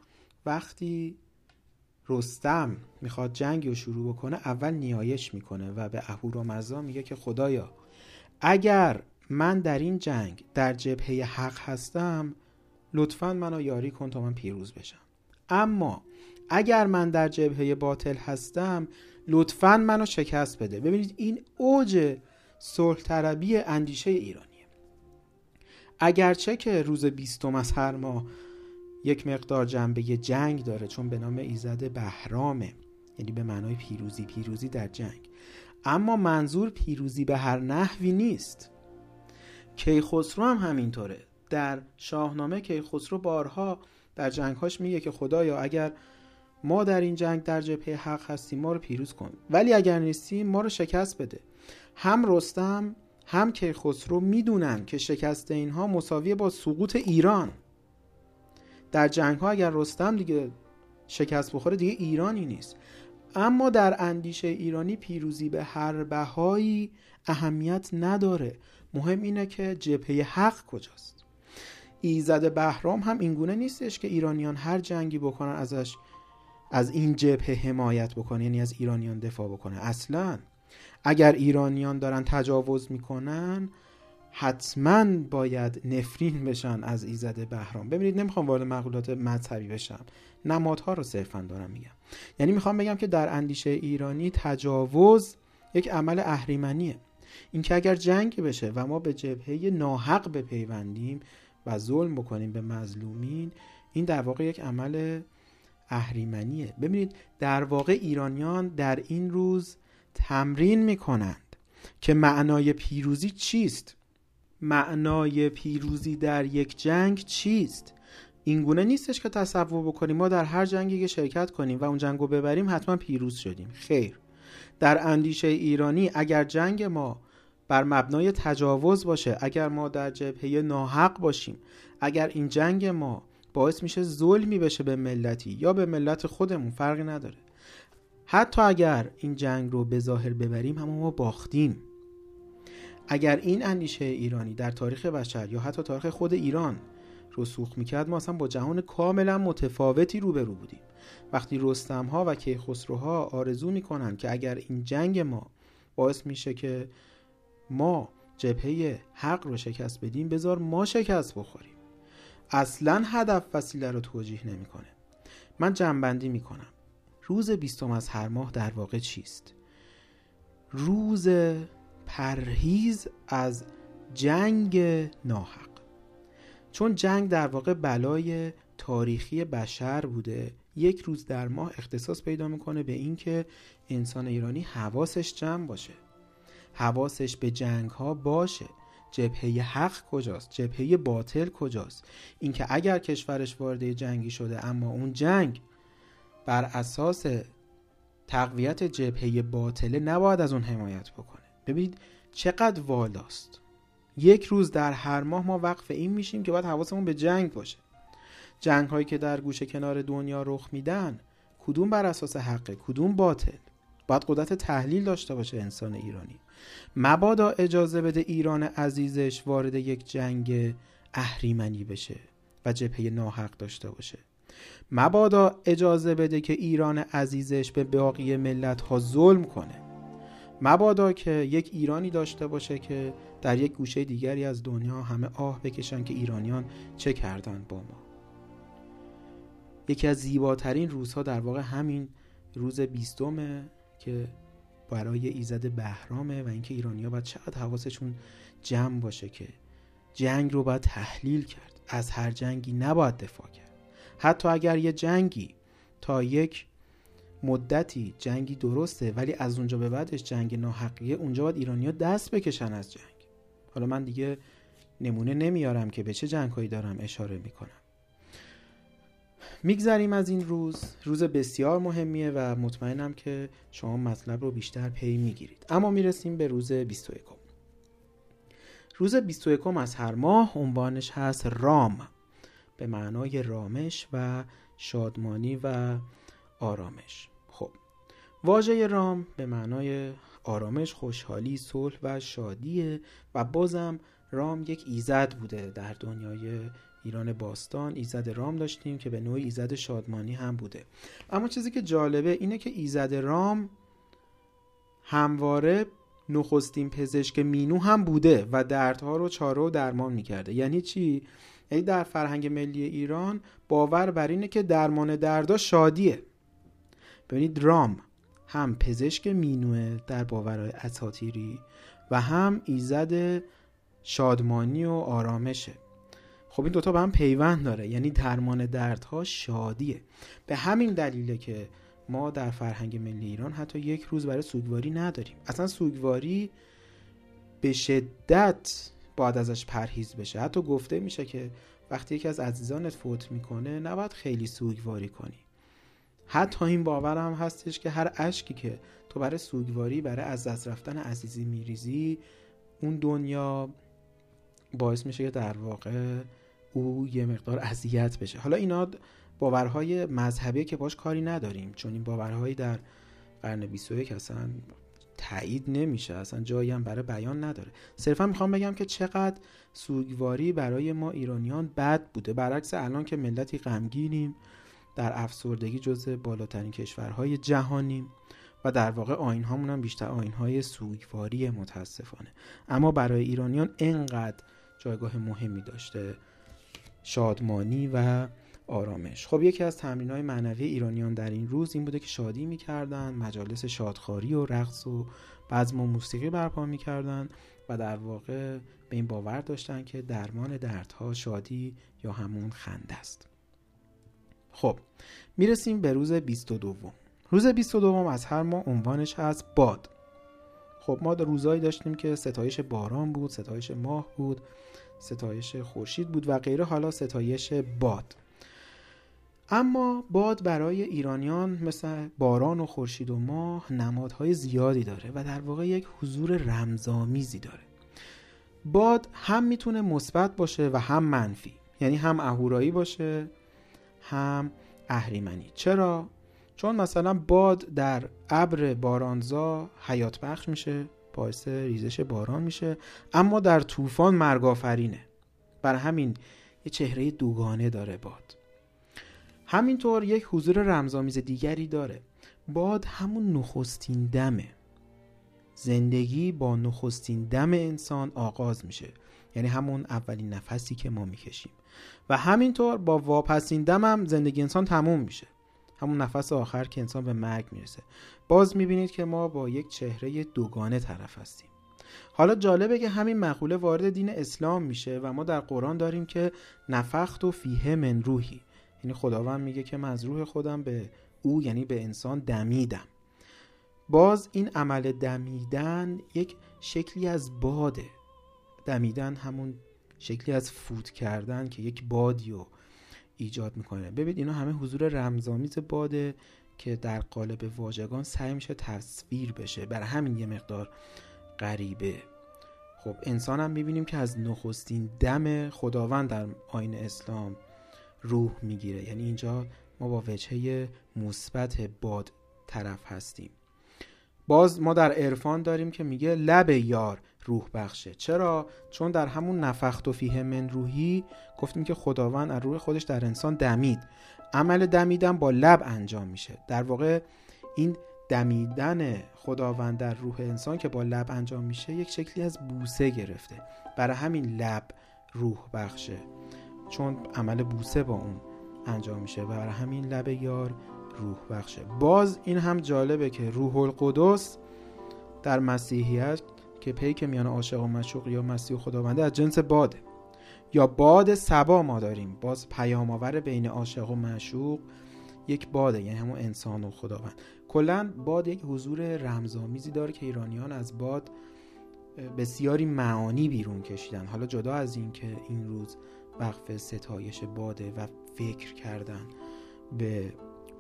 وقتی رستم میخواد جنگی رو شروع بکنه، اول نیایش میکنه و به اهورا مزدا میگه که خدایا اگر من در این جنگ در جبهه حق هستم، لطفاً منو یاری کن تا من پیروز بشم. اما اگر من در جبهه باطل هستم، لطفاً منو شکست بده. ببینید این اوج صلح‌طلبی اندیشه ایرانیه. اگرچه که روز بیستم از هر ماه یک مقدار جنبه جنگ داره، چون به نام ایزد بهرامه، یعنی به معنای پیروزی، پیروزی در جنگ، اما منظور پیروزی به هر نحوی نیست. کیخسرو هم همینطوره. در شاهنامه کیخسرو بارها در جنگهاش میگه که خدایا اگر ما در این جنگ در جبهه حق هستیم، ما رو پیروز کن، ولی اگر نیستیم ما رو شکست بده. هم رستم هم کیخسرو میدونن که شکست اینها مساویه با سقوط ایران. در جنگها اگر رستم دیگه شکست بخوره دیگه ایرانی نیست. اما در اندیشه ایرانی پیروزی به هر بهایی اهمیت نداره، مهم اینه که جبهه حق کجاست. ایزد بهرام هم اینگونه نیستش که ایرانیان هر جنگی بکنن ازش از این جبهه حمایت بکنه، یعنی از ایرانیان دفاع بکنه. اصلا اگر ایرانیان دارن تجاوز میکنن، حتما باید نفرین بشن از ایزد بهرام. ببینید نمیخوام وارد مقولات مذهبی بشم، نمادها رو صرفا دارم میگم. یعنی میخوام بگم که در اندیشه ایرانی تجاوز یک عمل اهریمنیه. این که اگر جنگ بشه و ما به جبهه ناحق بپیوندیم و ظلم بکنیم به مظلومین، این در واقع یک عمل اهریمنیه. ببینید در واقع ایرانیان در این روز تمرین میکنند که معنای پیروزی چیست، معنای پیروزی در یک جنگ چیست. اینگونه نیستش که تصور بکنیم ما در هر جنگی که شرکت کنیم و اون جنگو ببریم حتما پیروز شدیم. خیر، در اندیشه ایرانی اگر جنگ ما بر مبنای تجاوز باشه، اگر ما در جبهه ناحق باشیم، اگر این جنگ ما باعث میشه ظلمی بشه به ملتی یا به ملت خودمون، فرقی نداره. حتی اگر این جنگ رو به ظاهر ببریم، هم ما باختیم. اگر این اندیشه ایرانی در تاریخ بشر یا حتی تاریخ خود ایران رسوخ میکرد، ما اصلا با جهان کاملا متفاوتی روبرو بودیم. وقتی رستم ها و کیخسروها آرزو میکنن که اگر این جنگ ما باعث میشه که ما جبهه حق رو شکست بدیم، بذار ما شکست بخوریم. اصلا هدف وسیله رو توجیه نمیکنه. من جنبندی میکنم. روز بیستم از هر ماه در واقع چیست؟ روز پرهیز از جنگ ناحق. چون جنگ در واقع بلای تاریخی بشر بوده، یک روز در ماه اختصاص پیدا میکنه به این که انسان ایرانی حواسش جمع باشه، حواسش به جنگ ها باشه. جبهه حق کجاست؟ جبهه باطل کجاست؟ اینکه اگر کشورش وارد جنگی شده، اما اون جنگ بر اساس تقویت جبهه باطله نباید از اون حمایت بکنه. ببینید چقدر والاست. یک روز در هر ماه ما وقف این میشیم که باید حواسمون به جنگ باشه. جنگ هایی که در گوشه کنار دنیا رخ میدن کدوم بر اساس حقه، کدوم باطل. باید قدرت تحلیل داشته باشه انسان ایرانی. مبادا اجازه بده ایران عزیزش وارد یک جنگ اهریمنی بشه و جبهه ناحق داشته باشه. مبادا اجازه بده که ایران عزیزش به باقی ملت‌ها ظلم کنه. مبادا که یک ایرانی داشته باشه که در یک گوشه دیگری از دنیا همه آه بکشن که ایرانیان چه کردن با ما. یکی از زیباترین روزها در واقع همین روز بیستمه که برای ایزد بهرامه و اینکه ایرانی‌ها باید چقدر حواسشون جمع باشه که جنگ رو باید تحلیل کرد. از هر جنگی نباید دفاع کرد. حتی اگر یه جنگی تا یک مدتی جنگی درسته ولی از اونجا به بعدش جنگ ناحقیه، اونجا باید ایرانی‌ها دست بکشن از جنگ. حالا من دیگه نمونه نمیارم که به چه جنگ‌هایی دارم اشاره میکنم. میگذریم از این روز. روز بسیار مهمیه و مطمئنم که شما مطلب رو بیشتر پی میگیرید. اما میرسیم به روز بیست و یکم. روز بیست و یکم از هر ماه عنوانش هست رام، به معنای رامش و شادمانی و آرامش. خب واژه رام به معنای آرامش، خوشحالی، صلح و شادیه و بازم رام یک ایزد بوده در دنیای ایران باستان. ایزد رام داشتیم که به نوعی ایزد شادمانی هم بوده. اما چیزی که جالبه اینه که ایزد رام همواره نخستین پزشک مینو هم بوده و دردها رو چاره و درمان میکرده. یعنی چی؟ یعنی در فرهنگ ملی ایران باور بر اینه که درمان دردا شادیه. ببینید رام هم پزشک مینوه در باورهای اساطیری و هم ایزد شادمانی و آرامشه. خب این دوتا به هم پیوند داره، یعنی درمان دردها شادیه. به همین دلیله که ما در فرهنگ ملی ایران حتی یک روز برای سوگواری نداریم. اصلا سوگواری به شدت باید ازش پرهیز بشه. حتی گفته میشه که وقتی یکی از عزیزانت فوت میکنه نباید خیلی سوگواری کنی. حتی این باور هم هستش که هر اشکی که تو برای سوگواری برای از دست رفتن عزیزی میریزی، اون دنیا باعث میشه که در واقع او یه مقدار اذیت بشه. حالا اینا باورهای مذهبی که باش کاری نداریم، چون این باورهای در قرن بیست و یک اصلا تایید نمیشه، اصلا جایی هم برای بیان نداره. صرفا میخوام بگم که چقدر سوگواری برای ما ایرانیان بد بوده، برعکس الان که ملتی غمگینیم، در افسردگی جزو بالاترین کشورهای جهانیم و در واقع آیین‌هامون هم بیشتر آیین‌های سوگواری متاسفانه. اما برای ایرانیان اینقدر جایگاه مهمی داشته شادمانی و آرامش. خب یکی از تمرین‌های معنوی ایرانیان در این روز این بوده که شادی می‌کردن، مجالس شادخواری و رقص و بزم و موسیقی برپا می‌کردن و در واقع به این باور داشتن که درمان دردها شادی یا همون خنده است. خب میرسیم به روز بیست و دو. روز بیست و دو از هر ماه عنوانش هست باد. خب ما در روزایی داشتیم که ستایش باران بود، ستایش ماه بود، ستایش خورشید بود و غیره. حالا ستایش باد. اما باد برای ایرانیان مثل باران و خورشید و ماه نمادهای زیادی داره و در واقع یک حضور رمزآمیزی داره. باد هم میتونه مثبت باشه و هم منفی، یعنی هم اهورایی باشه هم اهریمنی. چرا؟ چون مثلا باد در ابر بارانزا حیات بخش میشه، باعث ریزش باران میشه، اما در طوفان مرگ آفرینه. برای همین یه چهره دوگانه داره باد. همینطور یک حضور رمزآمیز دیگری داره. باد همون نخستین دمه. زندگی با نخستین دم انسان آغاز میشه، یعنی همون اولین نفسی که ما میکشیم و همینطور با واپسین دم هم زندگی انسان تموم میشه، همون نفس آخر که انسان به مرگ میرسه. باز میبینید که ما با یک چهره دوگانه طرف هستیم. حالا جالبه که همین مقوله وارد دین اسلام میشه و ما در قرآن داریم که نفخت و فیه من روحی، یعنی خداوند میگه که من از روح خودم به او، یعنی به انسان، دمیدم. باز این عمل دمیدن یک شکلی از باده. دمیدن همون شکلی از فوت کردن که یک بادیو ایجاد میکنه. ببینید اینا همه حضور رمزآمیز باده که در قالب واژگان سعی میشه تصویر بشه، برای همین یه مقدار غریبه. خب انسان هم میبینیم که از نخستین دم خداوند در آیین اسلام روح میگیره، یعنی اینجا ما با وجهه مثبت باد طرف هستیم. باز ما در عرفان داریم که میگه لب یار روح بخشه. چرا؟ چون در همون نفخت و فیه من روحی گفتیم که خداوند از روح خودش در انسان دمید. عمل دمیدن با لب انجام میشه، در واقع این دمیدن خداوند در روح انسان که با لب انجام میشه یک شکلی از بوسه گرفته، برای همین لب روح بخشه، چون عمل بوسه با اون انجام میشه و برای همین لب یار روح بخشه. باز این هم جالبه که روح القدس در مسیحیت که پیک میان عاشق و معشوق یا مسیح و خداونده از جنس باده، یا باد صبا ما داریم، باز پیام آور بین عاشق و معشوق یک باده، یعنی همون انسان و خداوند. کلا باد یک حضور رمزآمیزی داره که ایرانیان از باد بسیاری معانی بیرون کشیدن. حالا جدا از این که این روز وقف ستایش باده و فکر کردن به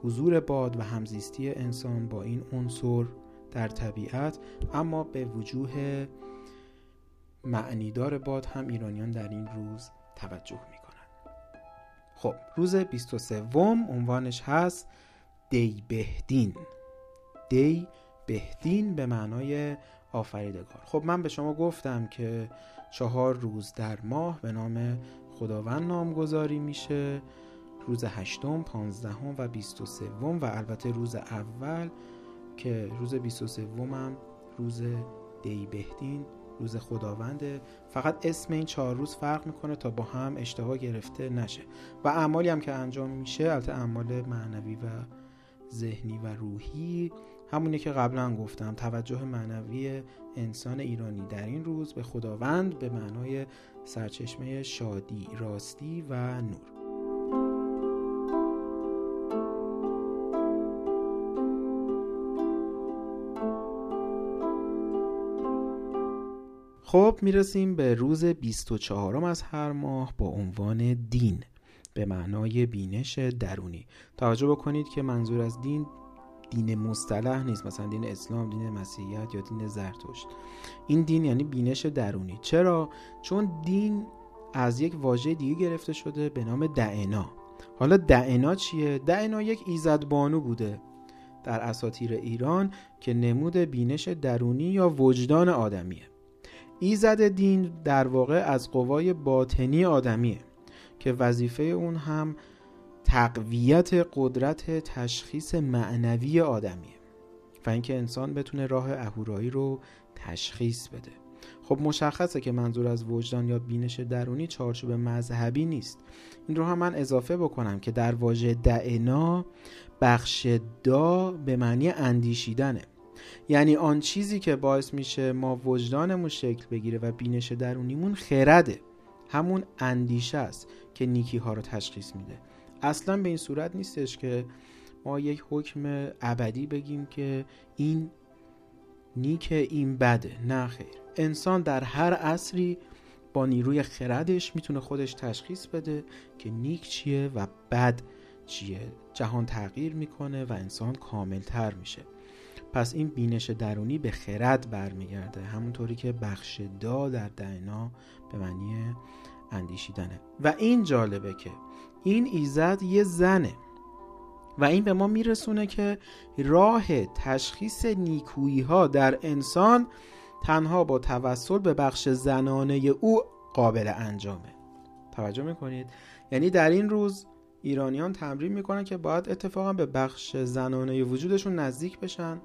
حضور باد و همزیستی انسان با این عنصر در طبیعت، اما به وجوه معنیدار باد هم ایرانیان در این روز توجه میکنن. خب روز بیست و سوم عنوانش هست دی بهدین. دی بهدین به معنای آفریدگار. خب من به شما گفتم که چهار روز در ماه به نام خداوند نامگذاری میشه، روز هشتم، پانزدهم و بیست و سوم، و البته روز اول که روز بیست و سوم هم روز دی بهدین، روز خداونده. فقط اسم این چهار روز فرق میکنه تا با هم اشتباه گرفته نشه و اعمالی هم که انجام میشه، البته اعمال معنوی و ذهنی و روحی، همونی که قبلا گفتم، توجه معنوی انسان ایرانی در این روز به خداوند به معنای سرچشمه شادی، راستی و نور. خب میرسیم به روز بیست و چهارم از هر ماه با عنوان دین به معنای بینش درونی. توجه بکنید که منظور از دین دین مصطلح نیست، مثلا دین اسلام، دین مسیحیت یا دین زرتشت. این دین یعنی بینش درونی. چرا؟ چون دین از یک واژه دیگه گرفته شده به نام دعنا. حالا دعنا چیه؟ دعنا یک ایزدبانو بوده در اساطیر ایران که نمود بینش درونی یا وجدان آدمیه. ایزد دین در واقع از قوای باطنی آدمیه که وظیفه اون هم تقویت قدرت تشخیص معنوی آدمیه و اینکه انسان بتونه راه اهورایی رو تشخیص بده. خب مشخصه که منظور از وجدان یا بینش درونی چارچوب مذهبی نیست. این رو هم من اضافه بکنم که در واژه دعنا بخش دا به معنی اندیشیدنه، یعنی آن چیزی که باعث میشه ما وجدانمون شکل بگیره و بینش درونیمون خرده، همون اندیشه است که نیکی ها رو تشخیص میده. اصلا به این صورت نیستش که ما یک حکم ابدی بگیم که این نیکه این بده، نه خیر. انسان در هر عصری با نیروی خردش میتونه خودش تشخیص بده که نیک چیه و بد چیه. جهان تغییر میکنه و انسان کاملتر میشه، پس این بینش درونی به خرد برمیگرده، همونطوری که بخش دا در دعنا به معنی اندیشیدنه. و این جالبه که این ایزد یه زنه و این به ما میرسونه که راه تشخیص نیکویی ها در انسان تنها با توسل به بخش زنانه او قابل انجامه. توجه میکنید؟ یعنی در این روز ایرانیان تمرین میکنن که باید اتفاقا به بخش زنانه وجودشون نزدیک بشن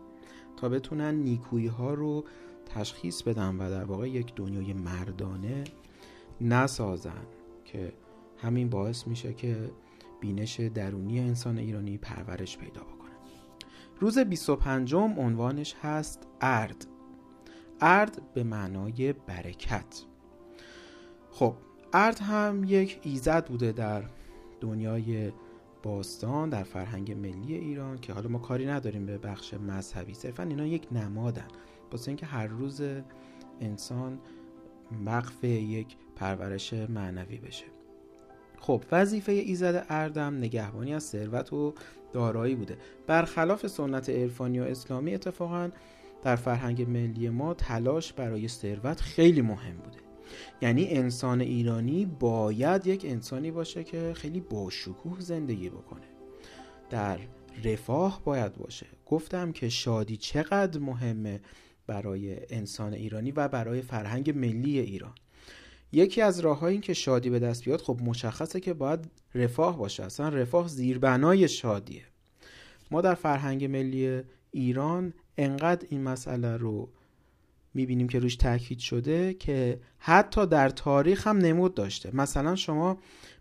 تا بتونن نیکویی ها رو تشخیص بدن و در واقع یک دنیای مردانه نسازن، که همین باعث میشه که بینش درونی انسان ایرانی پرورش پیدا بکنه. روز بیست و پنجم عنوانش هست ارد. ارد به معنای برکت. خب ارد هم یک ایزد بوده در دنیای باستان، در فرهنگ ملی ایران، که حالا ما کاری نداریم به بخش مذهبی، صرفا اینا یک نمادن، واسه اینکه هر روز انسان وقف یک پرورش معنوی بشه. خب وظیفه ایزد اردم نگهبانی از ثروت و دارایی بوده. برخلاف سنت عرفانی و اسلامی اتفاقا در فرهنگ ملی ما تلاش برای ثروت خیلی مهم بوده. یعنی انسان ایرانی باید یک انسانی باشه که خیلی باشکوه زندگی بکنه، در رفاه باید باشه. گفتم که شادی چقدر مهمه برای انسان ایرانی و برای فرهنگ ملی ایران. یکی از راه‌ها این که شادی به دست بیاد، خب مشخصه که باید رفاه باشه. اصلا رفاه زیربنای شادیه. ما در فرهنگ ملی ایران انقدر این مسئله رو میبینیم که روش تاکید شده که حتی در تاریخ هم نمود داشته. مثلا شما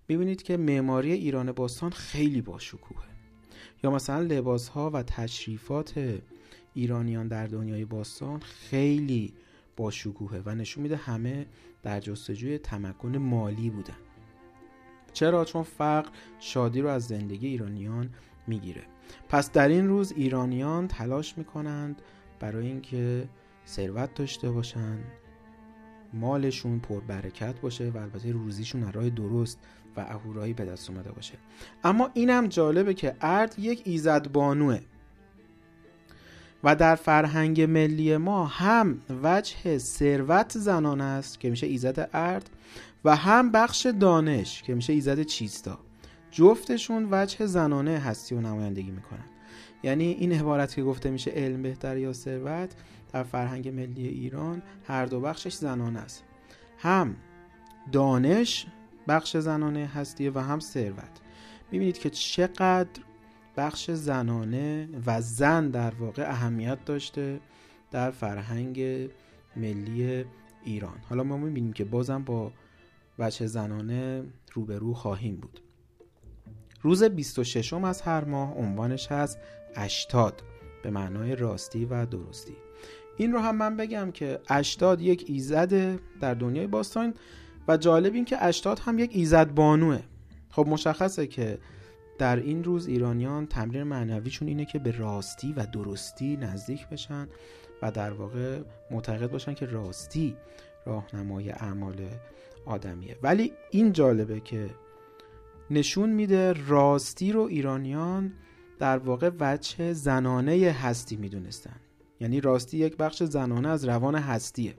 ببینید که معماری ایران باستان خیلی باشکوهه، یا مثلا لباس‌ها و تشریفات ایرانیان در دنیای باستان خیلی باشکوهه و نشون میده همه در جستجوی تمکن مالی بودن. چرا؟ چون فقر شادی رو از زندگی ایرانیان میگیره. پس در این روز ایرانیان تلاش میکنند برای اینکه ثروت داشته باشن، مالشون پربرکت باشه و البته روزیشون از راه درست و اهورایی به دست اومده باشه. اما اینم جالبه که ارد یک ایزد بانوه و در فرهنگ ملی ما هم وجه ثروت زنان است که میشه ایزد ارد و هم بخش دانش که میشه ایزد چیستا. جفتشون وجه زنانه هستی و نمایندگی میکنن. یعنی این عبارت که گفته میشه علم بهتر یا ثروت، در فرهنگ ملی ایران هر دو بخشش زنانه است. هم دانش بخش زنانه هستی و هم ثروت. میبینید که چقدر بخش زنانه و زن در واقع اهمیت داشته در فرهنگ ملی ایران. حالا ما میبینیم که بازم با بچه زنانه روبرو خواهیم بود. روز بیست و ششم از هر ماه عنوانش هست اشتاد، به معنای راستی و درستی. این رو هم من بگم که اشتاد یک ایزده در دنیای باستان و جالب این که اشتاد هم یک ایزد بانوه. خب مشخصه که در این روز ایرانیان تمرین معنویشون اینه که به راستی و درستی نزدیک بشن و در واقع معتقد باشن که راستی راهنمای اعمال آدمیه. ولی این جالبه که نشون میده راستی رو ایرانیان در واقع وجه زنانه هستی میدونستن. یعنی راستی یک بخش زنانه از روان هستیه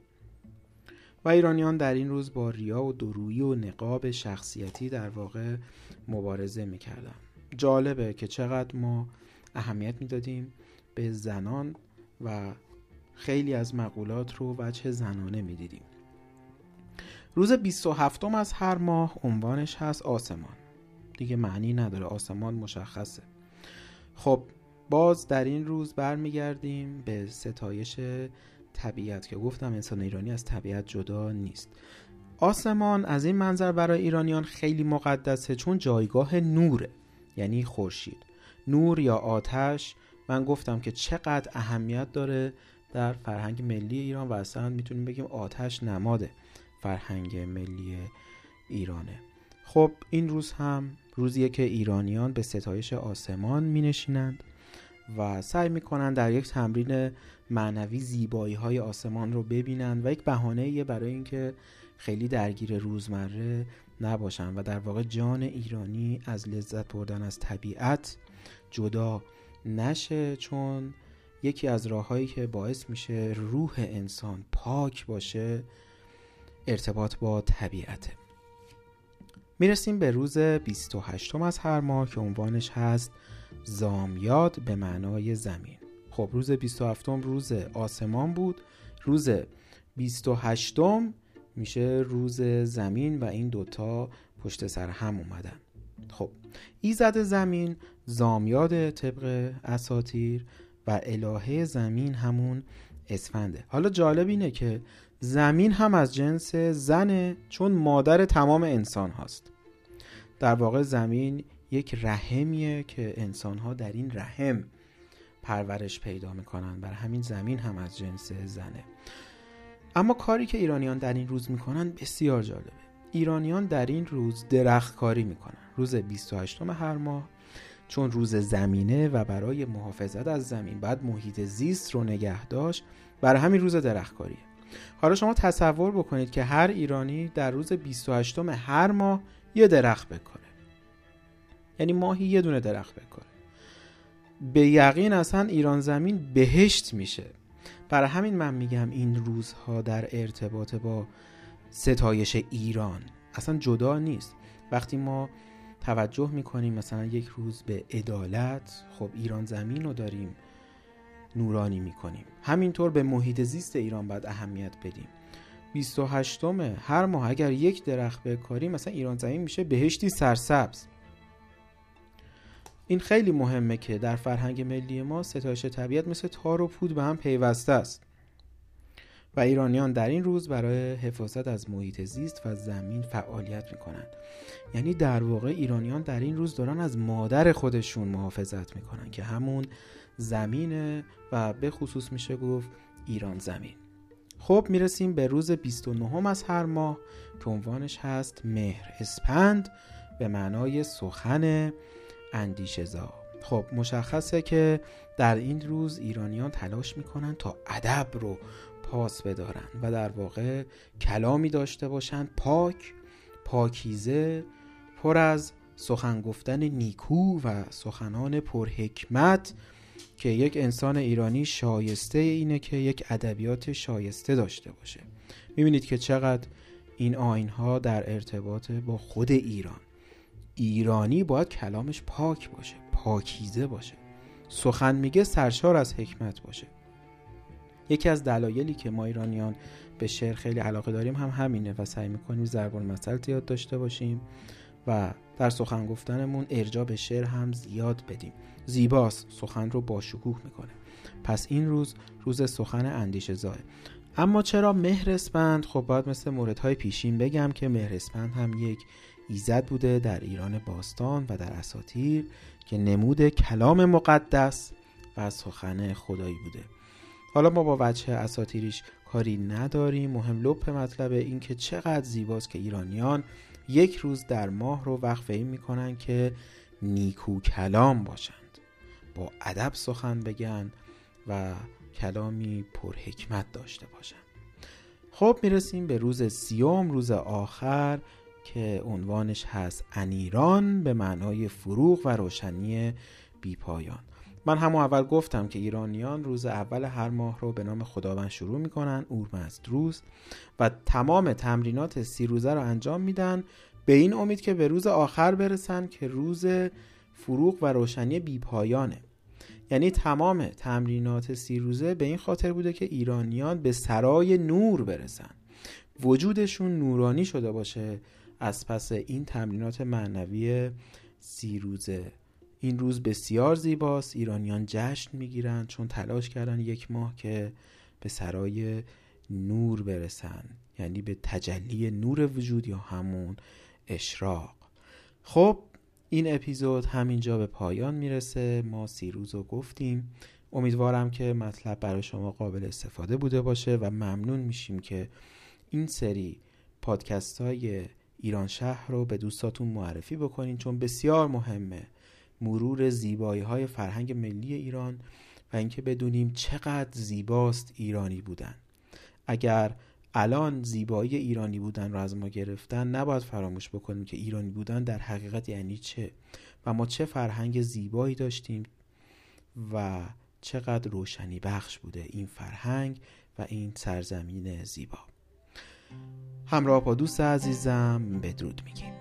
و ایرانیان در این روز با ریا و دورویی و نقاب شخصیتی در واقع مبارزه میکردن. جالبه که چقدر ما اهمیت میدادیم به زنان و خیلی از مقولات رو وجه زنانه میدیدیم. روز بیست و هفتم از هر ماه عنوانش هست آسمان. دیگه معنی نداره، آسمان مشخصه. خب باز در این روز برمیگردیم به ستایش طبیعت که گفتم انسان ایرانی از طبیعت جدا نیست. آسمان از این منظر برای ایرانیان خیلی مقدسه چون جایگاه نوره، یعنی خورشید. نور یا آتش، من گفتم که چقدر اهمیت داره در فرهنگ ملی ایران و اصلا میتونیم بگیم آتش نماده فرهنگ ملی ایرانه. خب این روز هم روزیه که ایرانیان به ستایش آسمان می نشینند و سعی می کنند در یک تمرین معنوی زیبایی های آسمان رو ببینند و یک بهانه‌ای برای اینکه خیلی درگیر روزمره نباشند و در واقع جان ایرانی از لذت بردن از طبیعت جدا نشه، چون یکی از راه‌هایی که باعث میشه روح انسان پاک باشه ارتباط با طبیعته. میرسیم به روز بیست و هشتم از هر ماه که عنوانش هست زامیاد، به معنای زمین. خب روز بیست و هفتم روز آسمان بود، روز بیست و هشتم میشه روز زمین و این دوتا پشت سر هم اومدن. خب ایزد زمین زامیاد طبق اساطیر و الهه زمین همون اسفنده. حالا جالب اینه که زمین هم از جنس زنه چون مادر تمام انسان هاست. در واقع زمین یک رحمیه که انسان ها در این رحم پرورش پیدا میکنن، برای همین زمین هم از جنس زنه. اما کاری که ایرانیان در این روز میکنن بسیار جالبه. ایرانیان در این روز درخت کاری میکنن. روز بیست و هشتم هر ماه چون روز زمینه و برای محافظت از زمین باید محیط زیست رو نگه داشت، برای همین روز درخت کاریه. حالا شما تصور بکنید که هر ایرانی در روز بیست و هشتم هر ماه یه درخت بکنه، یعنی ماهی یه دونه درخت بکنه، به یقین اصلا ایران زمین بهشت میشه. برای همین من میگم این روزها در ارتباط با ستایش ایران اصلا جدا نیست. وقتی ما توجه میکنیم مثلا یک روز به عدالت، خب ایران زمین رو داریم نورانی میکنیم. همینطور به محیط زیست ایران باید اهمیت بدیم. بیست و هشتم هر ماه اگر یک درخت بکاریم مثلا ایران زمین میشه بهشتی سرسبز. این خیلی مهمه که در فرهنگ ملی ما ستایش طبیعت مثل تار و پود به هم پیوسته است و ایرانیان در این روز برای حفاظت از محیط زیست و زمین فعالیت میکنند. یعنی در واقع ایرانیان در این روز دارن از مادر خودشون محافظت میکنن که همون زمینه و به خصوص میشه گفت ایران زمین. خب میرسیم به روز بیست و نهم از هر ماه که عنوانش هست مهر، اسپند، به معنای سخن اندیشه زا. خب مشخصه که در این روز ایرانیان تلاش میکنن تا ادب رو پاس بدارن و در واقع کلامی داشته باشن پاک، پاکیزه، پر از سخن گفتن نیکو و سخنان پر حکمت که یک انسان ایرانی شایسته اینه که یک ادبیات شایسته داشته باشه. میبینید که چقدر این آیین‌ها در ارتباط با خود ایران، ایرانی باید کلامش پاک باشه، پاکیزه باشه، سخن میگه سرشار از حکمت باشه. یکی از دلایلی که ما ایرانیان به شعر خیلی علاقه داریم هم همینه و سعی میکنیم ضرب المثل زیاد داشته باشیم و در سخن گفتنمون ارجاع به شعر هم زیاد بدیم. زیباست، سخن رو باشکوه میکنه. پس این روز روز سخن اندیشه زاه. اما چرا مهر اسفند؟ خب باید مثل موردهای پیشین بگم که مهر اسفند هم یک ایزد بوده در ایران باستان و در اساطیر که نمود کلام مقدس و سخن خدایی بوده. حالا ما با وجه اساطیریش کاری نداریم، مهم لب مطلب این که چقدر زیباست که ایرانیان یک روز در ماه رو وقف این میکنن که نیکو کلام باشند، با ادب سخن بگن و کلامی پر حکمت داشته باشند. خب میرسیم به روز سیوم، روز آخر که عنوانش هست انیران، به معنای فروغ و روشنی بیپایان. من همون اول گفتم که ایرانیان روز اول هر ماه رو به نام خداوند شروع میکنن، اورمزد روز، و تمام تمرینات سی روزه رو انجام میدن به این امید که به روز آخر برسن که روز فروغ و روشنی بیپایانه. یعنی تمام تمرینات سی روزه به این خاطر بوده که ایرانیان به سرای نور برسن، وجودشون نورانی شده باشه از پس این تمرینات معنوی سی روزه. این روز بسیار زیباست، ایرانیان جشن میگیرن چون تلاش کردن یک ماه که به سرای نور برسن، یعنی به تجلی نور وجود یا همون اشراق. خب این اپیزود همینجا به پایان میرسه. ما سی روز رو گفتیم، امیدوارم که مطلب برای شما قابل استفاده بوده باشه و ممنون میشیم که این سری پادکست های ایران شهر رو به دوستاتون معرفی بکنین، چون بسیار مهمه مرور زیبایی‌های فرهنگ ملی ایران و اینکه بدونیم چقدر زیباست ایرانی بودن. اگر الان زیبایی ایرانی بودن رو از ما گرفتن، نباید فراموش بکنیم که ایرانی بودن در حقیقت یعنی چه و ما چه فرهنگ زیبایی داشتیم و چقدر روشنی بخش بوده این فرهنگ و این سرزمین زیبا. همراه با دوست عزیزم بدرود میگیم.